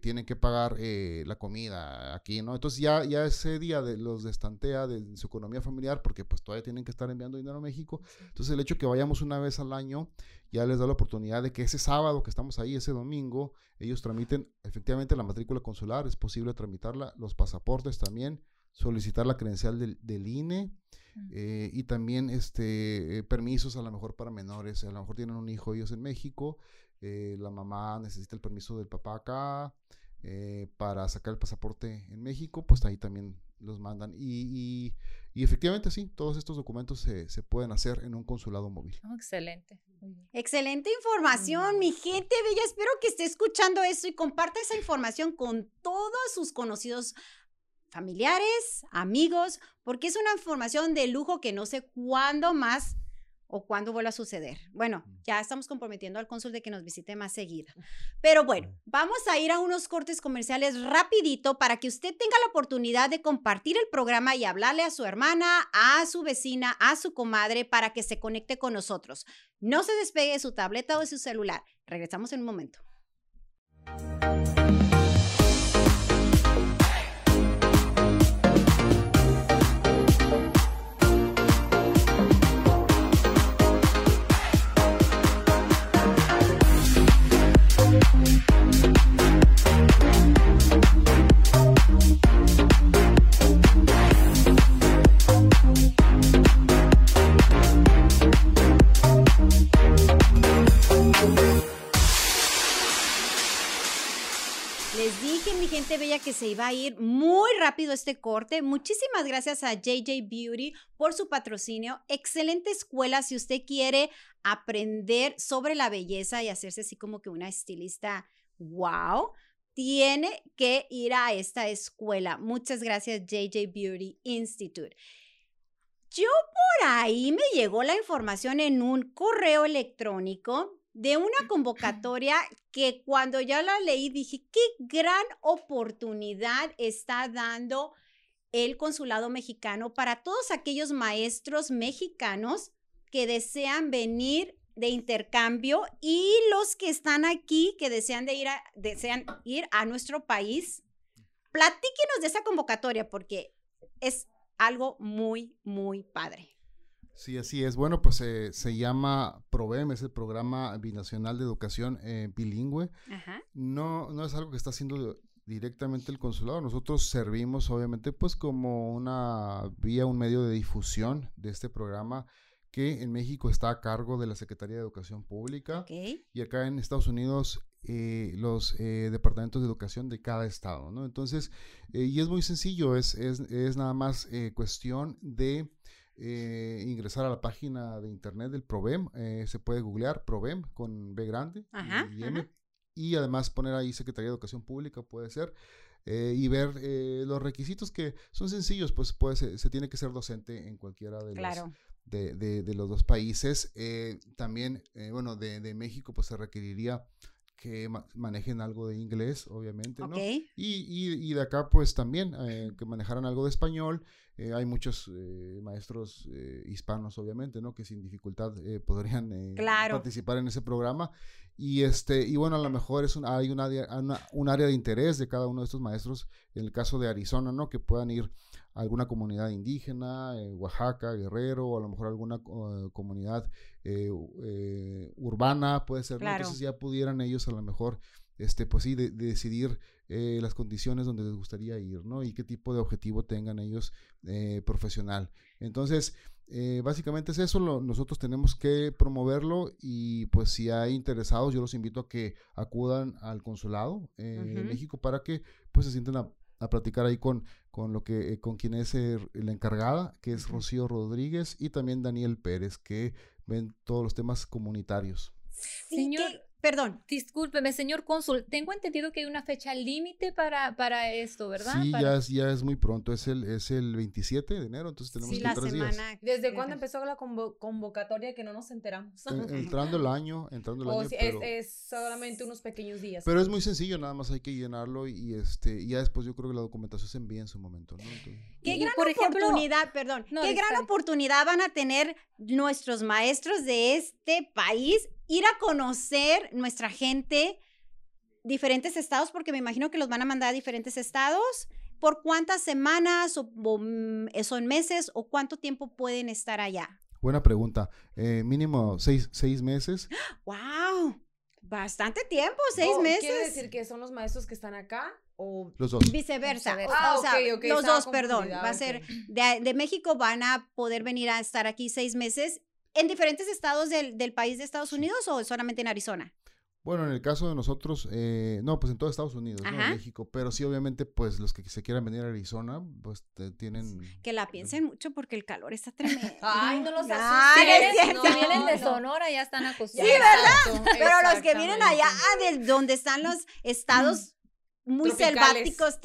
tienen que pagar la comida aquí, ¿no? Entonces ya ese día los destantea de su economía familiar, porque pues todavía tienen que estar enviando dinero a México. Entonces el hecho que vayamos una vez al año ya les da la oportunidad de que ese sábado que estamos ahí, ese domingo, ellos tramiten efectivamente la matrícula consular, es posible tramitarla, los pasaportes también, solicitar la credencial del INE, y también permisos a lo mejor para menores, a lo mejor tienen un hijo ellos en México, la mamá necesita el permiso del papá acá, para sacar el pasaporte en México, pues ahí también los mandan, y efectivamente sí, todos estos documentos se pueden hacer en un consulado móvil. Excelente. Excelente información, mi gente bella, espero que esté escuchando esto y comparta esa información con todos sus conocidos, familiares, amigos, porque es una información de lujo que no sé cuándo más o cuándo vuelva a suceder. Bueno, ya estamos comprometiendo al cónsul de que nos visite más seguido. Pero bueno, vamos a ir a unos cortes comerciales rapidito para que usted tenga la oportunidad de compartir el programa y hablarle a su hermana, a su vecina, a su comadre, para que se conecte con nosotros. No se despegue de su tableta o de su celular. Regresamos en un momento. Gente bella que se iba a ir muy rápido este corte. Muchísimas gracias a JJ Beauty por su patrocinio. Excelente escuela si usted quiere aprender sobre la belleza y hacerse así como que una estilista wow, tiene que ir a esta escuela. Muchas gracias, JJ Beauty Institute. Yo por ahí me llegó la información en un correo electrónico de una convocatoria que cuando ya la leí dije, qué gran oportunidad está dando el consulado mexicano para todos aquellos maestros mexicanos que desean venir de intercambio y los que están aquí que desean ir a nuestro país. Platíquenos de esa convocatoria porque es algo muy, muy padre. Sí, así es. Bueno, pues se llama PROBEM, es el Programa Binacional de Educación Bilingüe. Ajá. No es algo que está haciendo directamente el consulado. Nosotros servimos, obviamente, pues como una vía, un medio de difusión de este programa que en México está a cargo de la Secretaría de Educación Pública. Okay. Y acá en Estados Unidos los departamentos de educación de cada estado, ¿no? Entonces, y es muy sencillo, es nada más cuestión de ingresar a la página de internet del PROBEM, se puede googlear PROBEM con B grande, ajá, y M, y además poner ahí Secretaría de Educación Pública, puede ser, y ver los requisitos, que son sencillos, pues, se tiene que ser docente en cualquiera de, claro, de los dos países. También, bueno, de México, pues se requeriría que manejen algo de inglés, obviamente, ¿no? Okay. Y de acá, pues, también, que manejaran algo de español. Hay muchos maestros hispanos, obviamente, ¿no? Que sin dificultad podrían claro, participar en ese programa. Y, y bueno, a lo mejor es hay un área de interés de cada uno de estos maestros, en el caso de Arizona, ¿no? Que puedan ir a alguna comunidad indígena, Oaxaca, Guerrero, o a lo mejor alguna comunidad urbana, puede ser, claro, ¿no? Entonces ya pudieran ellos a lo mejor, pues sí, de decidir las condiciones donde les gustaría ir, ¿no? Y qué tipo de objetivo tengan ellos profesional. Entonces, básicamente es eso, nosotros tenemos que promoverlo, y pues si hay interesados, yo los invito a que acudan al consulado en México, para que pues se sienten a platicar ahí con quien es la encargada, que es Rocío Rodríguez, y también Daniel Pérez, que ven todos los temas comunitarios. Sí, señor, perdón, discúlpeme, señor cónsul, tengo entendido que hay una fecha límite para esto, ¿verdad? Sí, ya es muy pronto, es el 27 de enero, entonces tenemos que 3 días. ¿Desde cuándo empezó la convocatoria que no nos enteramos? Entrando el año, si pero, es solamente unos pequeños días. Pero es muy sencillo, nada más hay que llenarlo, y ya después yo creo que la documentación se envía en su momento, ¿no? Entonces, qué gran oportunidad, perdón, qué gran oportunidad van a tener nuestros maestros de este país, ir a conocer nuestra gente, diferentes estados, porque me imagino que los van a mandar a diferentes estados. ¿Por cuántas semanas o son meses, o cuánto tiempo pueden estar allá? Buena pregunta. Mínimo 6 meses. ¡Wow! Bastante tiempo, 6 meses. ¿Quiere decir que son los maestros que están acá? O los dos. Viceversa. O sea, okay, los dos, perdón. Va a ser de México, van a poder venir a estar aquí 6 meses. ¿En diferentes estados del país de Estados Unidos, o solamente en Arizona? Bueno, en el caso de nosotros, no, pues en todo Estados Unidos, ¿no? En México, pero sí, obviamente, pues los que se quieran venir a Arizona, pues tienen... Que la piensen mucho, porque el calor está tremendo. Ay, no los asusten. No vienen de Sonora, ya están acostumbrados. Sí, ¿verdad? Exacto, pero los que vienen allá, de donde están los estados... muy selváticos,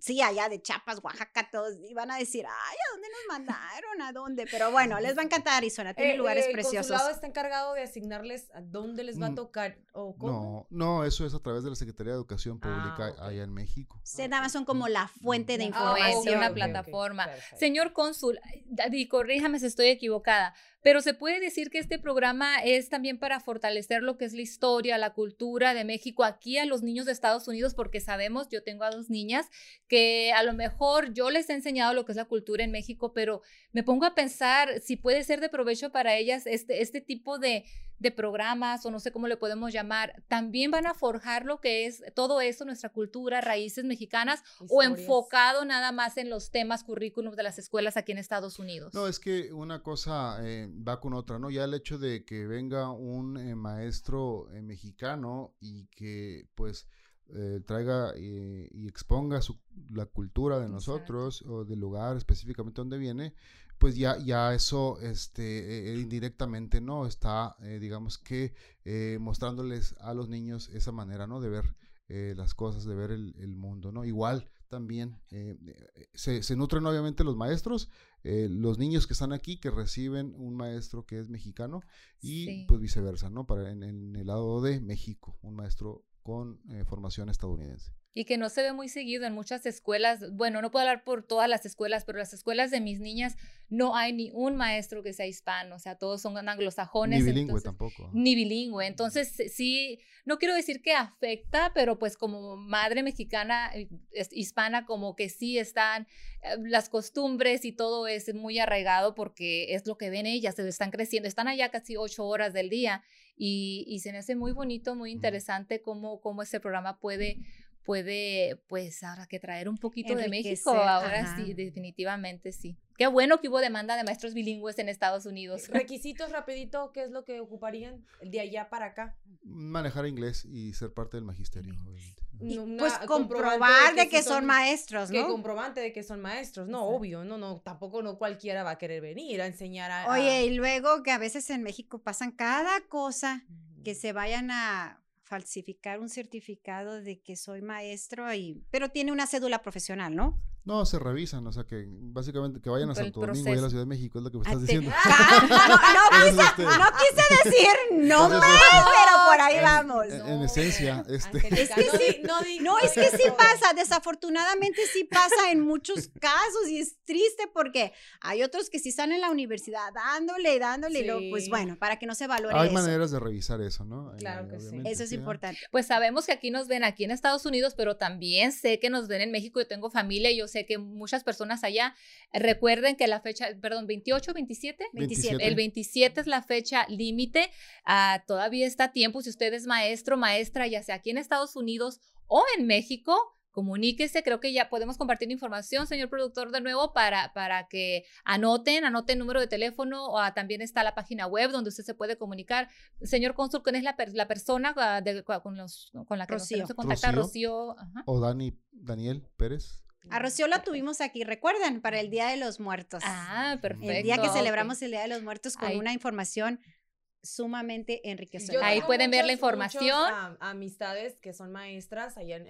sí, allá de Chiapas, Oaxaca, todos iban a decir, ay, ¿a dónde nos mandaron? ¿A dónde? Pero bueno, les va a encantar Arizona, tiene lugares preciosos. ¿El consulado está encargado de asignarles a dónde les va a tocar o cómo? No, eso es a través de la Secretaría de Educación Pública allá en México. Ustedes nada más son como la fuente de información. Una plataforma. Okay, señor cónsul, y corríjame si estoy equivocada, pero se puede decir que este programa es también para fortalecer lo que es la historia, la cultura de México aquí a los niños de Estados Unidos, porque sabemos, yo tengo a 2 niñas, que a lo mejor yo les he enseñado lo que es la cultura en México, pero me pongo a pensar si puede ser de provecho para ellas este tipo de programas, o no sé cómo le podemos llamar. También van a forjar lo que es todo eso, nuestra cultura, raíces mexicanas, historias, o enfocado nada más en los temas currículums de las escuelas aquí en Estados Unidos. No, es que una cosa... va con otra, ¿no? Ya el hecho de que venga un maestro mexicano y que pues traiga y exponga la cultura de nosotros, o del lugar específicamente donde viene, pues ya eso indirectamente, ¿no? Está, digamos que mostrándoles a los niños esa manera, ¿no? De ver las cosas, de ver el mundo, ¿no? Igual también se nutren obviamente los maestros, los niños que están aquí, que reciben un maestro que es mexicano, y pues viceversa, ¿no? Para en el lado de México, un maestro con formación estadounidense. Y que no se ve muy seguido en muchas escuelas. Bueno, no puedo hablar por todas las escuelas, pero las escuelas de mis niñas no hay ni un maestro que sea hispano, o sea, todos son anglosajones. Ni bilingüe entonces, tampoco. Ni bilingüe, entonces sí, no quiero decir que afecta, pero pues como madre mexicana, hispana, como que sí están, las costumbres y todo es muy arraigado, porque es lo que ven ellas, se están creciendo, están allá casi 8 horas del día, y se me hace muy bonito, muy interesante cómo este programa puede, pues, ahora que traer un poquito de México, ahora sí, definitivamente sí. Qué bueno que hubo demanda de maestros bilingües en Estados Unidos. Requisitos rapidito, ¿qué es lo que ocuparían de allá para acá? Manejar inglés y ser parte del magisterio, obviamente. Y pues comprobar de que son maestros, ¿no? Que comprobante de que son maestros, no, obvio, no, tampoco no cualquiera va a querer venir a enseñar a... Oye, y luego que a veces en México pasan cada cosa, que se vayan a falsificar un certificado de que soy maestro, pero tiene una cédula profesional, ¿no? No, se revisan, o sea que básicamente que vayan a Santo Domingo y a la Ciudad de México, es lo que me estás diciendo. No quise decir nombres, pero por ahí vamos. En esencia, Es que sí, no, es que sí pasa, desafortunadamente sí pasa en muchos casos y es triste porque hay otros que sí están en la universidad dándole, sí. Y luego, pues bueno, para que no se valore eso. Hay maneras de revisar eso, ¿no? Claro que sí. Eso es importante. Pues sabemos que aquí nos ven, aquí en Estados Unidos, pero también sé que nos ven en México, yo tengo familia y yo sé que muchas personas allá. Recuerden que la fecha, perdón, 28, 27, 27. El 27 es la fecha límite. Todavía está a tiempo. Si usted es maestro, maestra, ya sea aquí en Estados Unidos o en México, comuníquese. Creo que ya podemos compartir información, señor productor, de nuevo, para que anoten número de teléfono. También está la página web donde usted se puede comunicar. Señor cónsul, ¿quién es la persona con la que nos tenemos que contactar? Rocío. Ajá. O Daniel Pérez. A Rocío la tuvimos aquí, recuerdan, para el Día de los Muertos. Ah, perfecto. El día que celebramos el Día de los Muertos con una información sumamente enriquecedora. Ahí pueden ver la información. Amistades que son maestras allá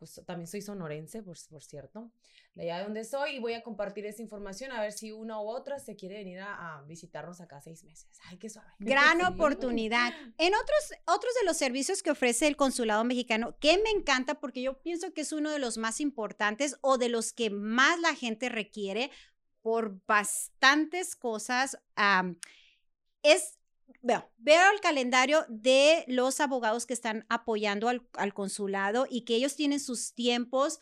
pues también soy sonorense, por cierto, de allá donde soy, y voy a compartir esa información a ver si una u otra se quiere venir a visitarnos acá 6 meses. ¡Ay, qué suave! Gran oportunidad. En otros de los servicios que ofrece el Consulado Mexicano, que me encanta porque yo pienso que es uno de los más importantes o de los que más la gente requiere por bastantes cosas, es... Veo el calendario de los abogados que están apoyando al consulado y que ellos tienen sus tiempos,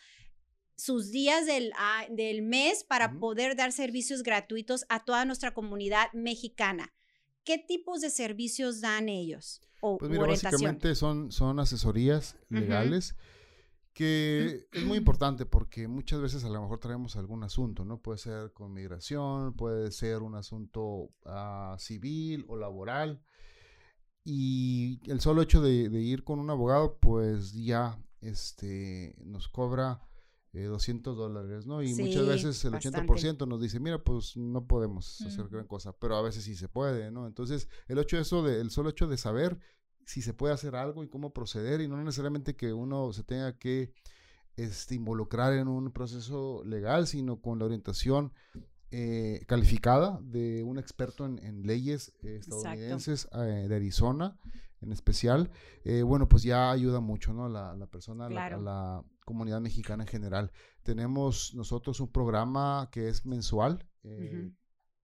sus días del mes para poder dar servicios gratuitos a toda nuestra comunidad mexicana. ¿Qué tipos de servicios dan ellos? Pues mira, básicamente son asesorías legales, que es muy importante porque muchas veces a lo mejor traemos algún asunto, ¿no? Puede ser con migración, puede ser un asunto civil o laboral, y el solo hecho de ir con un abogado, pues ya nos cobra $200, ¿no? Y sí, muchas veces el bastante. 80% nos dice, mira, pues no podemos hacer gran cosa, pero a veces sí se puede, ¿no? Entonces, el solo hecho de saber si se puede hacer algo y cómo proceder, y no necesariamente que uno se tenga que involucrar en un proceso legal, sino con la orientación calificada de un experto en leyes estadounidenses, de Arizona en especial, bueno, pues ya ayuda mucho, ¿no? La persona, claro. la comunidad mexicana en general. Tenemos nosotros un programa que es mensual,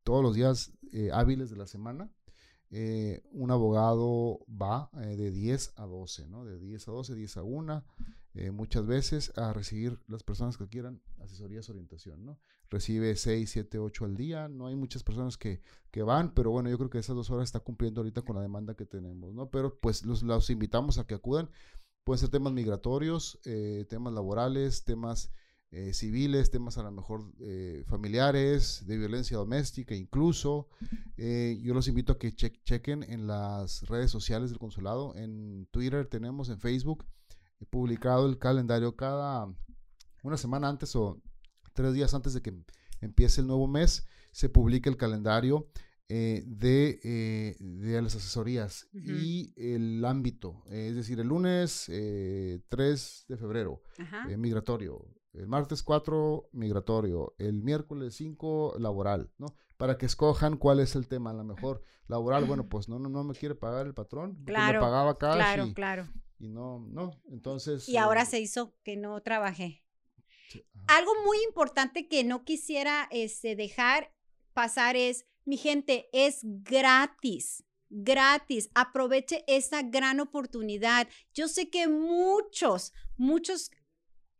todos los días hábiles de la semana. Un abogado va de 10 a 12, ¿no? De 10 a 12, 10 a 1, muchas veces a recibir las personas que quieran asesorías, orientación, ¿no? Recibe 6, 7, 8 al día, no hay muchas personas que van, pero bueno, yo creo que esas 2 horas está cumpliendo ahorita con la demanda que tenemos, ¿no? Pero pues los invitamos a que acudan, pueden ser temas migratorios, temas laborales, temas civiles, temas a lo mejor familiares, de violencia doméstica incluso. Yo los invito a que chequen en las redes sociales del consulado, en Twitter tenemos, en Facebook, he publicado el calendario cada una semana antes o 3 días antes de que empiece el nuevo mes, se publica el calendario de las asesorías y el ámbito, es decir, el lunes 3 de febrero, migratorio. El martes 4, migratorio. El miércoles 5, laboral, ¿no? Para que escojan cuál es el tema. A lo mejor laboral, bueno, pues no me quiere pagar el patrón. Claro, me pagaba cash. Claro, claro. Y no, entonces... Y ahora se hizo que no trabajé. Sí, algo muy importante que no quisiera dejar pasar es, mi gente, es gratis. Gratis, aproveche esa gran oportunidad. Yo sé que muchos...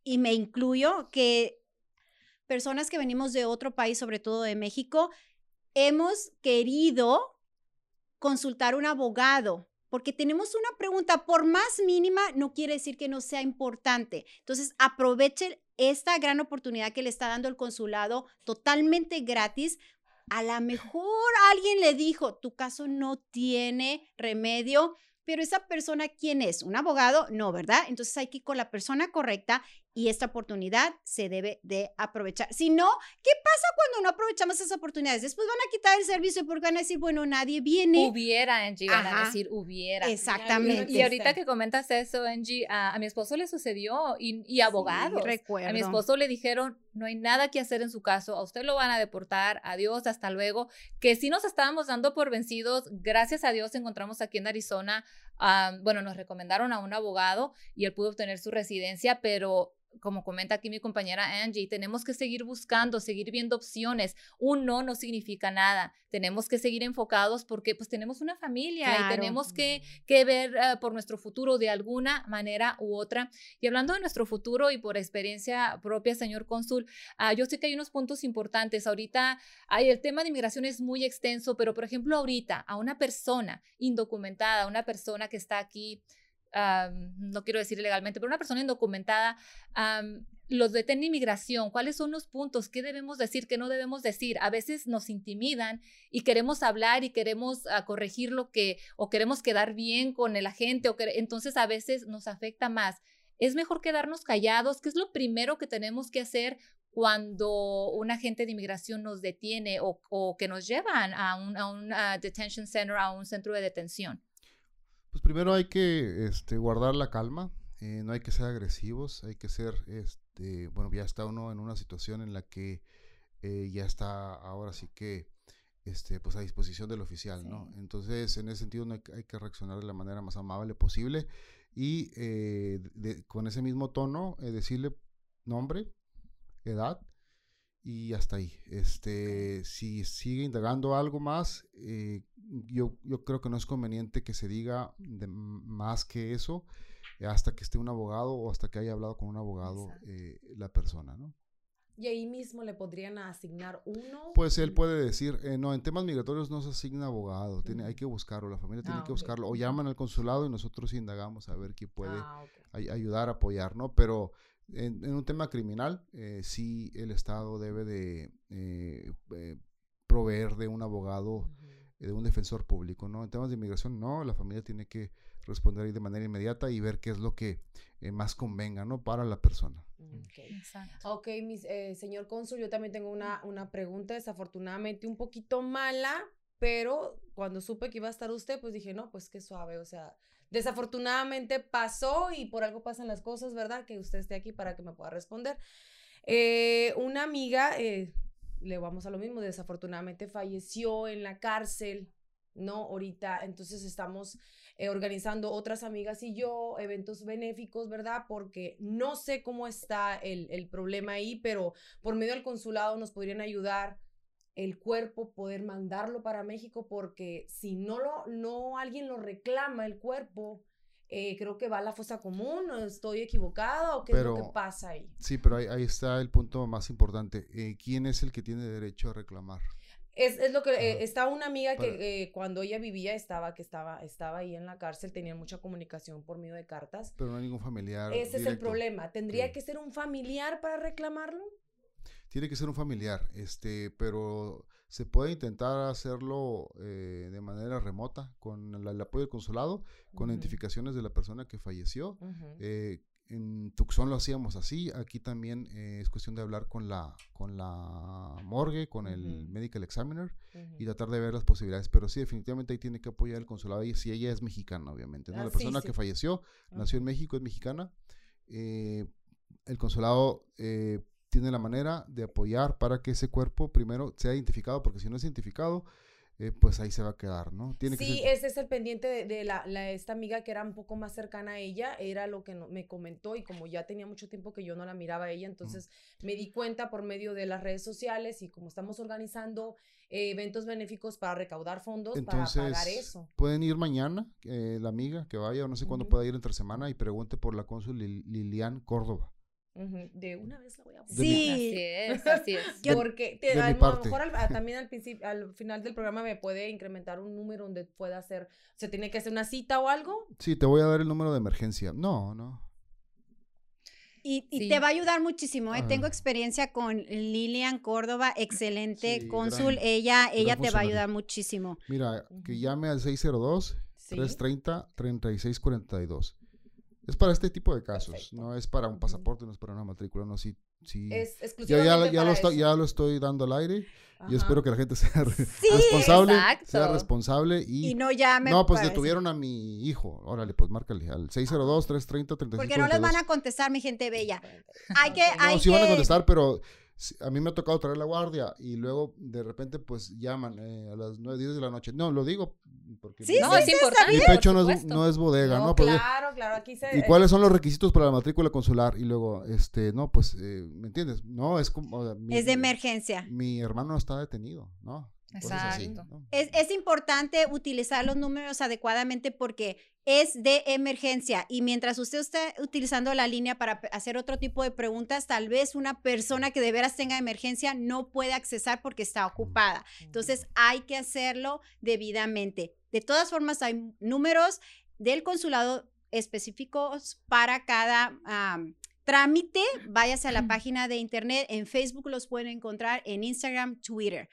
Y me incluyo, que personas que venimos de otro país, sobre todo de México, hemos querido consultar a un abogado porque tenemos una pregunta, por más mínima, no quiere decir que no sea importante. Entonces, aprovechen esta gran oportunidad que le está dando el consulado totalmente gratis. A lo mejor alguien le dijo, tu caso no tiene remedio, pero esa persona, ¿quién es? ¿Un abogado? No, ¿verdad? Entonces hay que ir con la persona correcta Y esta oportunidad se debe de aprovechar. Si no, ¿qué pasa cuando no aprovechamos esas oportunidades? Después van a quitar el servicio porque van a decir, bueno, nadie viene. Hubiera, Angie, van a decir hubiera. Exactamente. Y ahorita que comentas eso, Angie, a mi esposo le sucedió y abogados. Sí, recuerdo. A mi esposo le dijeron, no hay nada que hacer en su caso, a usted lo van a deportar, adiós, hasta luego. Que sí nos estábamos dando por vencidos, gracias a Dios encontramos aquí en Arizona, bueno, nos recomendaron a un abogado y él pudo obtener su residencia, pero como comenta aquí mi compañera Angie, tenemos que seguir buscando, seguir viendo opciones. Un no no significa nada. Tenemos que seguir enfocados porque pues tenemos una familia [S2] Claro. [S1] Y tenemos que ver por nuestro futuro de alguna manera u otra. Y hablando de nuestro futuro y por experiencia propia, señor cónsul, yo sé que hay unos puntos importantes. Ahorita el tema de inmigración es muy extenso, pero por ejemplo ahorita a una persona indocumentada, una persona que está aquí, no quiero decir ilegalmente, pero una persona indocumentada, los detiene de inmigración. ¿Cuáles son los puntos? ¿Qué debemos decir? ¿Qué no debemos decir? A veces nos intimidan y queremos hablar y queremos corregir lo que, o queremos quedar bien con el agente, o que, entonces a veces nos afecta más. ¿Es mejor quedarnos callados? ¿Qué es lo primero que tenemos que hacer cuando un agente de inmigración nos detiene o que nos llevan a un detention center, a un centro de detención? Pues primero hay que guardar la calma, no hay que ser agresivos, hay que ser, bueno, ya está uno en una situación en la que ya está ahora sí que, pues a disposición del oficial, sí, ¿no? Entonces, en ese sentido no hay que reaccionar de la manera más amable posible y con ese mismo tono decirle nombre, edad y hasta ahí. Si sigue indagando algo más, yo creo que no es conveniente que se diga más que eso hasta que esté un abogado o hasta que haya hablado con un abogado la persona, ¿no? ¿Y ahí mismo le podrían asignar uno? Pues él puede decir, no, en temas migratorios no se asigna abogado, hay que buscarlo, la familia tiene que buscarlo, o llaman al consulado y nosotros indagamos a ver quién puede ayudar, apoyar, ¿no? Pero en un tema criminal, sí el Estado debe de proveer de un abogado, de un defensor público, ¿no? En temas de inmigración, no, la familia tiene que responder ahí de manera inmediata y ver qué es lo que más convenga, ¿no? Para la persona. Ok, señor cónsul, yo también tengo una pregunta, desafortunadamente un poquito mala, pero cuando supe que iba a estar usted, pues dije, no, pues qué suave, o sea, desafortunadamente pasó y por algo pasan las cosas, ¿verdad? Que usted esté aquí para que me pueda responder. Una amiga, le vamos a lo mismo, desafortunadamente falleció en la cárcel, ¿no? Ahorita, entonces estamos organizando otras amigas y yo, eventos benéficos, ¿verdad? Porque no sé cómo está el problema ahí, pero por medio del consulado nos podrían ayudar el cuerpo, poder mandarlo para México, porque si no alguien lo reclama el cuerpo, creo que va a la fosa común, ¿estoy equivocada o qué es lo que pasa ahí? Sí, pero ahí está el punto más importante. ¿Quién es el que tiene derecho a reclamar? Es lo que está una amiga que cuando ella vivía estaba ahí en la cárcel, tenían mucha comunicación por medio de cartas. Pero no hay ningún familiar. Ese directo. Es el problema. ¿Tendría que ser un familiar para reclamarlo? Tiene que ser un familiar, pero se puede intentar hacerlo de manera remota, con el apoyo del consulado, con identificaciones de la persona que falleció. En Tucson lo hacíamos así, aquí también es cuestión de hablar con la morgue, con el medical examiner y tratar de ver las posibilidades, pero sí, definitivamente ahí tiene que apoyar el consulado, y si ella es mexicana, obviamente, ¿no? La persona que falleció, nació en México, es mexicana, el consulado tiene la manera de apoyar para que ese cuerpo primero sea identificado, porque si no es identificado, pues ahí se va a quedar, ¿no? Tiene que ser... ese es el pendiente de esta amiga que era un poco más cercana a ella, era lo que me comentó, y como ya tenía mucho tiempo que yo no la miraba a ella, entonces me di cuenta por medio de las redes sociales, y como estamos organizando eventos benéficos para recaudar fondos, entonces, para pagar eso. Pueden ir mañana, la amiga que vaya, o no sé cuándo pueda ir entre semana, y pregunte por la cónsul Lilian Córdoba. De una vez la voy a poner. Sí, así es. Porque a lo mejor también al principio, al final del programa me puede incrementar un número donde pueda hacer, ¿se tiene que hacer una cita o algo? Sí, te voy a dar el número de emergencia. No. Y te va a ayudar muchísimo, ¿eh? Tengo experiencia con Lilian Córdoba, excelente cónsul, ella te va a ayudar muchísimo. Mira, que llame al 602-330-3642. Es para este tipo de casos. Perfecto. No es para un pasaporte, no es para una matrícula, no, sí. Sí. Es exclusivamente ya lo estoy dando al aire. Ajá. Y espero que la gente sea responsable. Exacto. Sea responsable y no llame. No, pues detuvieron a mi hijo. Órale, pues márcale al 602-330-3542. Porque no les van a contestar, mi gente bella. Hay que... No, sí van a contestar, pero a mí me ha tocado traer la guardia y luego de repente pues llaman a las 9:10 de la noche. No, lo digo porque sí, no, es importante. Mi pecho no es bodega, ¿no? Claro, claro, aquí se... ¿Y cuáles son los requisitos para la matrícula consular? Y luego, no, pues, ¿me entiendes? No, es como... O sea, es de emergencia. Mi hermano está detenido, ¿no? Exacto. Así, ¿no? Es importante utilizar los números adecuadamente porque es de emergencia y mientras usted esté utilizando la línea para hacer otro tipo de preguntas, tal vez una persona que de veras tenga emergencia no puede accesar porque está ocupada. Entonces hay que hacerlo debidamente. De todas formas, hay números del consulado específicos para cada... trámite. Váyase a la página de internet, en Facebook los pueden encontrar, en Instagram, Twitter.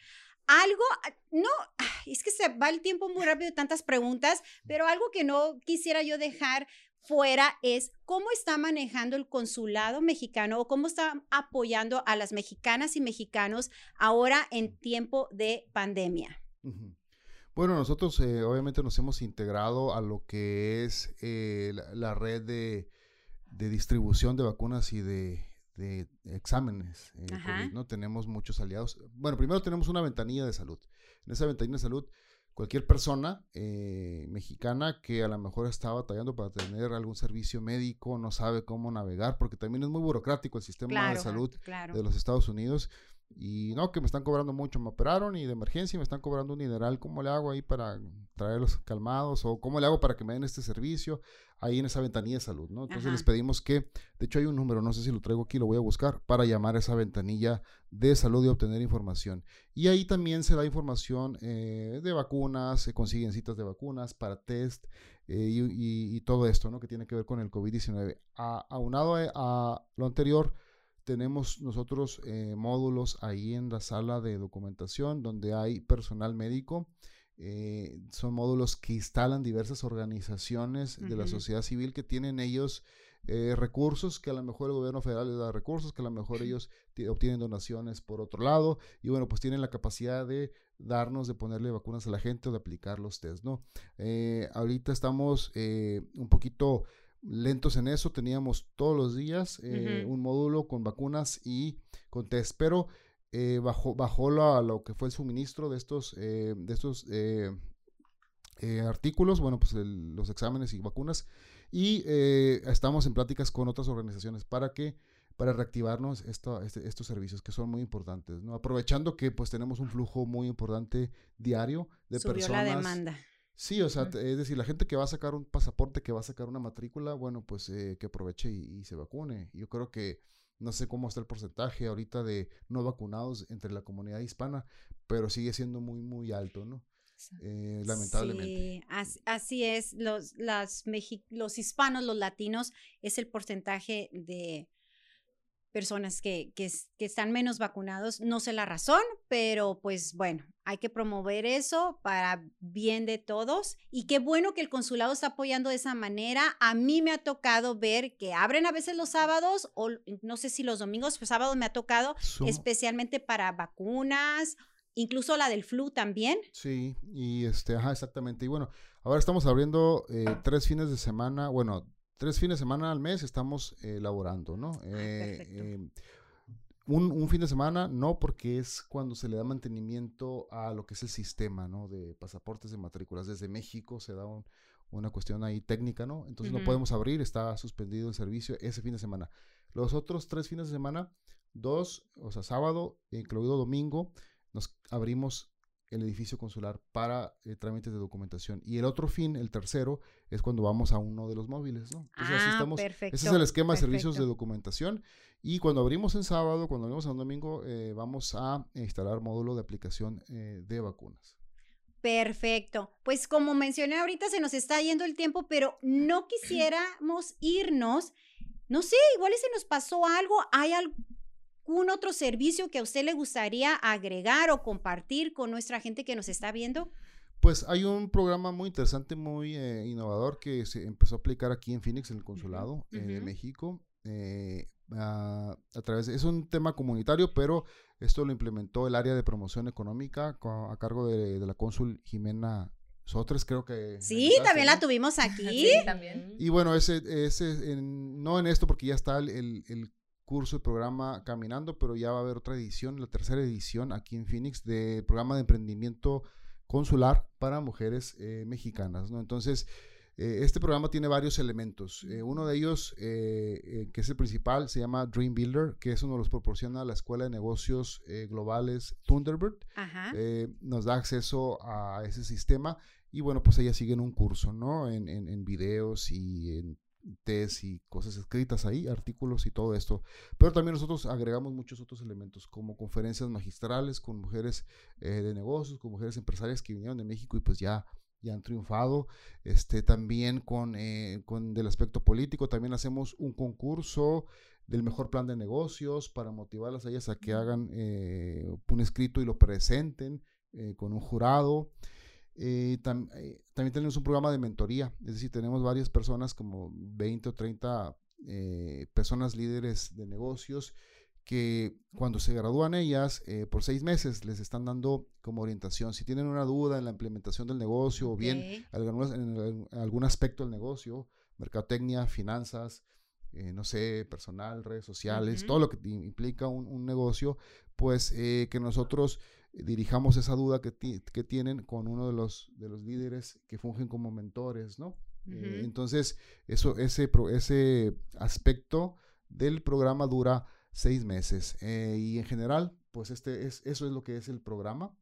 Algo, no, es que se va el tiempo muy rápido, tantas preguntas, pero algo que no quisiera yo dejar fuera es cómo está manejando el consulado mexicano o cómo está apoyando a las mexicanas y mexicanos ahora en tiempo de pandemia. Bueno, nosotros obviamente nos hemos integrado a lo que es la red de distribución de vacunas y de exámenes, COVID, ¿no? Tenemos muchos aliados. Bueno, primero tenemos una ventanilla de salud. En esa ventanilla de salud, cualquier persona mexicana que a lo mejor está batallando para tener algún servicio médico, no sabe cómo navegar, porque también es muy burocrático el sistema de salud de los Estados Unidos. Y no, que me están cobrando mucho, me operaron y de emergencia me están cobrando un dineral, ¿cómo le hago ahí para traerlos calmados? ¿O cómo le hago para que me den este servicio? Ahí en esa ventanilla de salud, ¿no? Entonces les pedimos que, de hecho hay un número, no sé si lo traigo aquí, lo voy a buscar, para llamar a esa ventanilla de salud y obtener información. Y ahí también se da información de vacunas, se consiguen citas de vacunas para test y todo esto, ¿no? Que tiene que ver con el COVID-19. Aunado a lo anterior, tenemos nosotros módulos ahí en la sala de documentación donde hay personal médico. Son módulos que instalan diversas organizaciones de la sociedad civil que tienen ellos recursos, que a lo mejor el gobierno federal les da recursos, que a lo mejor ellos obtienen donaciones por otro lado y bueno, pues tienen la capacidad de darnos, de ponerle vacunas a la gente o de aplicar los test, ¿no? Ahorita estamos un poquito lentos en eso, teníamos todos los días un módulo con vacunas y con test, pero bajó lo que fue el suministro de estos artículos, bueno, pues los exámenes y vacunas, y estamos en pláticas con otras organizaciones para reactivarnos estos servicios que son muy importantes, ¿no? Aprovechando que pues tenemos un flujo muy importante diario de personas. Subió la demanda. Sí, o sea, es decir, la gente que va a sacar un pasaporte, que va a sacar una matrícula, bueno, pues que aproveche y se vacune. Yo creo que, no sé cómo está el porcentaje ahorita de no vacunados entre la comunidad hispana, pero sigue siendo muy, muy alto, ¿no? Lamentablemente. Sí, así es. Los hispanos, los latinos, es el porcentaje de personas que están menos vacunados, no sé la razón, pero pues bueno, hay que promover eso para bien de todos y qué bueno que el consulado está apoyando de esa manera. A mí me ha tocado ver que abren a veces los sábados o no sé si los domingos, pero sábados me ha tocado especialmente para vacunas, incluso la del flu también. Sí, y exactamente. Y bueno, ahora estamos abriendo 3 fines de semana, bueno, 3 fines de semana al mes estamos laborando, ¿no? Un fin de semana no, porque es cuando se le da mantenimiento a lo que es el sistema, ¿no? De pasaportes, de matrículas. Desde México se da una cuestión ahí técnica, ¿no? Entonces no podemos abrir, está suspendido el servicio ese fin de semana. Los otros 3 fines de semana, 2, o sea, sábado, incluido domingo, nos abrimos el edificio consular para trámites de documentación. Y el otro fin, el tercero, es cuando vamos a uno de los móviles, ¿no? Entonces, así estamos. Perfecto. Ese es el esquema de servicios de documentación. Y cuando abrimos en sábado, cuando abrimos en domingo, vamos a instalar módulo de aplicación de vacunas. Perfecto. Pues como mencioné ahorita, se nos está yendo el tiempo, pero no quisiéramos irnos. No sé, igual se nos pasó algo. ¿Hay algo? ¿Un otro servicio que a usted le gustaría agregar o compartir con nuestra gente que nos está viendo? Pues hay un programa muy interesante, muy innovador, que se empezó a aplicar aquí en Phoenix, en el consulado de México, a través de, es un tema comunitario, pero esto lo implementó el área de promoción económica a cargo de la cónsul Jimena Sotres, creo que... Sí, también la tuvimos aquí. Sí, también. Y bueno, no en esto, porque ya está el curso, el programa caminando, pero ya va a haber otra edición, la tercera edición aquí en Phoenix, del programa de emprendimiento consular para mujeres mexicanas, ¿no? Entonces, este programa tiene varios elementos. Uno de ellos, que es el principal, se llama Dream Builder, que eso nos los proporciona la Escuela de Negocios Globales Thunderbird. Ajá. Nos da acceso a ese sistema y, bueno, pues ellas siguen un curso, ¿no? En videos y en test y cosas escritas ahí, artículos y todo esto. Pero también nosotros agregamos muchos otros elementos, como conferencias magistrales con mujeres de negocios, con mujeres empresarias que vinieron de México y pues ya han triunfado, también con del aspecto político. También hacemos un concurso del mejor plan de negocios para motivarlas a ellas a que hagan un escrito y lo presenten con un jurado. También tenemos un programa de mentoría, es decir, tenemos varias personas, como 20 o 30 personas líderes de negocios, que cuando se gradúan ellas, por 6 meses les están dando como orientación. Si tienen una duda en la implementación del negocio, okay, o bien en algún aspecto del negocio, mercadotecnia, finanzas, no sé, personal, redes sociales, todo lo que implica un negocio, pues que nosotros dirijamos esa duda que tienen con uno de los líderes que fungen como mentores, ¿no? Entonces, ese aspecto del programa dura 6 meses. Y en general, pues eso es lo que es el programa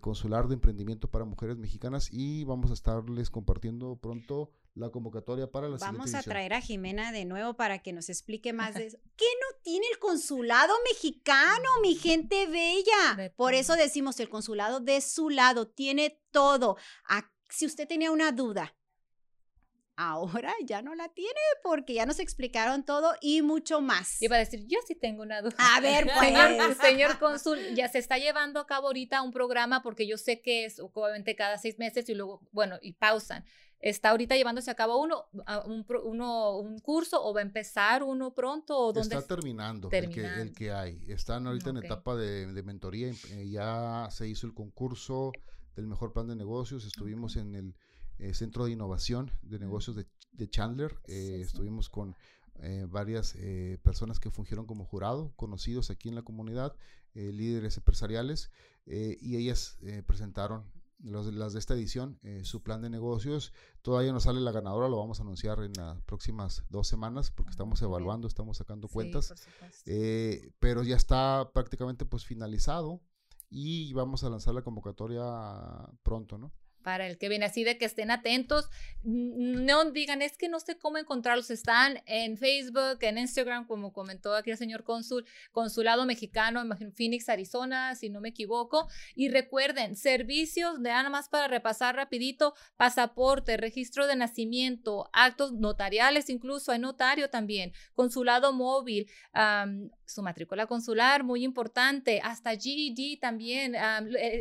consular de emprendimiento para mujeres mexicanas, y vamos a estarles compartiendo pronto la convocatoria para la siguiente edición. Vamos a traer a Jimena de nuevo para que nos explique más de eso. ¿Qué no tiene el consulado mexicano, mi gente bella? Por eso decimos, el consulado de su lado tiene todo. Si usted tenía una duda, ahora ya no la tiene, porque ya nos explicaron todo y mucho más. Iba a decir, yo sí tengo una duda. A ver, pues. Señor cónsul, ya se está llevando a cabo ahorita un programa, porque yo sé que es obviamente cada 6 meses y luego, bueno, y pausan. ¿Está ahorita llevándose a cabo un curso, o va a empezar uno pronto? ¿O dónde está terminando? El que hay. Están ahorita en etapa de mentoría. Ya se hizo el concurso del mejor plan de negocios. Estuvimos en el Centro de Innovación de Negocios de Chandler. Estuvimos con varias personas que fungieron como jurado, conocidos aquí en la comunidad, líderes empresariales, y ellas presentaron, las de esta edición, su plan de negocios. Todavía no sale la ganadora, lo vamos a anunciar en las próximas 2 semanas, porque estamos evaluando, estamos sacando cuentas, por supuesto. Pero ya está prácticamente pues finalizado, y vamos a lanzar la convocatoria pronto, ¿no? Para el que viene, así de que estén atentos. No digan, es que no sé cómo encontrarlos. Están en Facebook, en Instagram, como comentó aquí el señor cónsul, Consulado Mexicano, Phoenix, Arizona, si no me equivoco. Y recuerden, servicios, nada más para repasar rapidito: pasaporte, registro de nacimiento, actos notariales, incluso hay notario también, consulado móvil, su matrícula consular, muy importante, hasta GED también.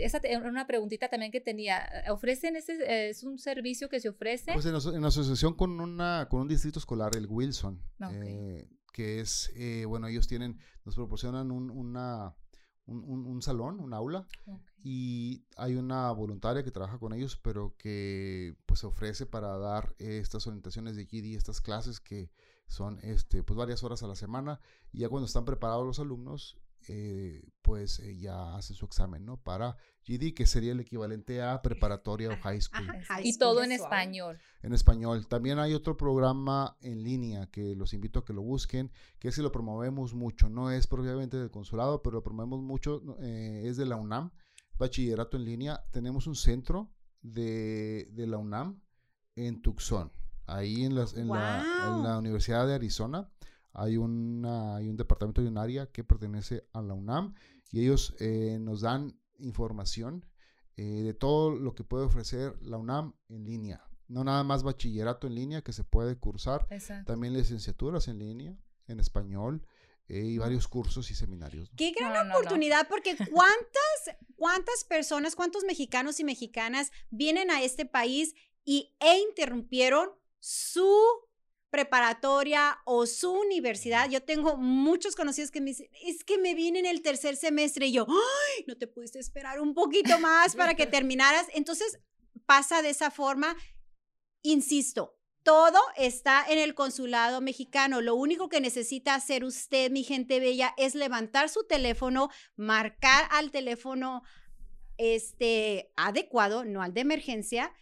Esa era una preguntita también que tenía. ¿Es un servicio que se ofrece? Pues en asociación con un distrito escolar, el Wilson, que es, bueno, ellos nos proporcionan un salón, un aula, y hay una voluntaria que trabaja con ellos, pero que pues se ofrece para dar estas orientaciones de GED, estas clases que son pues varias horas a la semana, y ya cuando están preparados los alumnos, pues ya hacen su examen, ¿no? Para GED, que sería el equivalente a preparatoria o high school. High school. Y todo en español. En español. También hay otro programa en línea que los invito a que lo busquen, que sí lo promovemos mucho. No es propiamente del consulado, pero lo promovemos mucho. Es de la UNAM, bachillerato en línea. Tenemos un centro de la UNAM en Tucson, ahí en la Universidad de Arizona. Hay un departamento y un área que pertenece a la UNAM, y ellos nos dan información de todo lo que puede ofrecer la UNAM en línea. No nada más bachillerato en línea, que se puede cursar, también licenciaturas en línea, en español, y varios cursos y seminarios, ¿no? ¡Qué gran oportunidad! Porque ¿Cuántas personas, cuántos mexicanos y mexicanas vienen a este país e interrumpieron su preparatoria o su universidad? Yo tengo muchos conocidos que me dicen, es que me vine en el tercer semestre, y yo, ¡ay! No te pudiste esperar un poquito más para que terminaras. Entonces pasa de esa forma. Insisto, todo está en el consulado mexicano. Lo único que necesita hacer usted, mi gente bella, es levantar su teléfono, marcar al teléfono adecuado, no al de emergencia,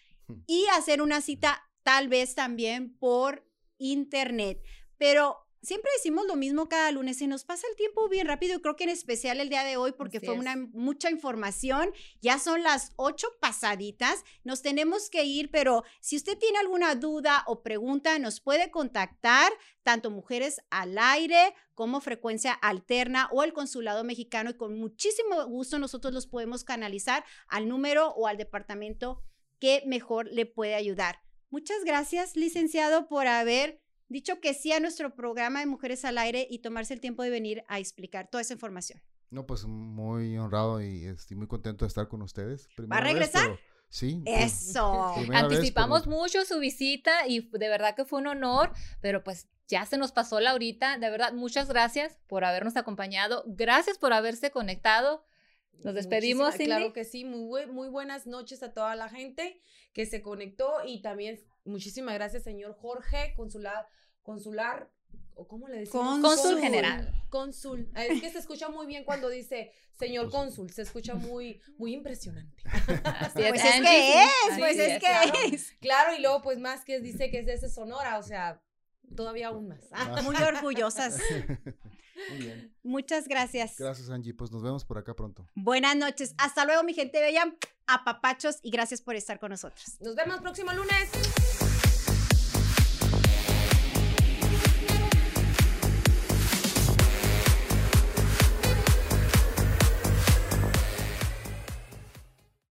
y hacer una cita tal vez también por internet. Pero siempre decimos lo mismo cada lunes, se nos pasa el tiempo bien rápido, y creo que en especial el día de hoy porque fue mucha información. Ya son las 8 pasaditas, nos tenemos que ir, pero si usted tiene alguna duda o pregunta, nos puede contactar tanto Mujeres al Aire como Frecuencia Alterna o el Consulado Mexicano, y con muchísimo gusto nosotros los podemos canalizar al número o al departamento que mejor le puede ayudar. Muchas gracias, licenciado, por haber dicho que sí a nuestro programa de Mujeres al Aire y tomarse el tiempo de venir a explicar toda esa información. No, pues muy honrado y estoy muy contento de estar con ustedes. ¿Va a regresar? Vez, pero, sí. Eso. Pues, anticipamos mucho su visita y de verdad que fue un honor, pero pues ya se nos pasó la horita. De verdad, muchas gracias por habernos acompañado. Gracias por haberse conectado. Nos despedimos. Claro que sí, muy buenas noches a toda la gente que se conectó, y también muchísimas gracias, señor Jorge, consular, o ¿cómo le decimos? Cónsul general. Cónsul. Es que se escucha muy bien cuando dice señor cónsul, se escucha muy impresionante. Pues es que es, pues es que es. Claro, y luego pues más que dice que es de ese Sonora, o sea, todavía aún más. Muy orgullosas. Muy bien. Muchas gracias. Gracias, Angie. Pues nos vemos por acá pronto. Buenas noches. Hasta luego, mi gente bella. Apapachos, y gracias por estar con nosotros. Nos vemos próximo lunes.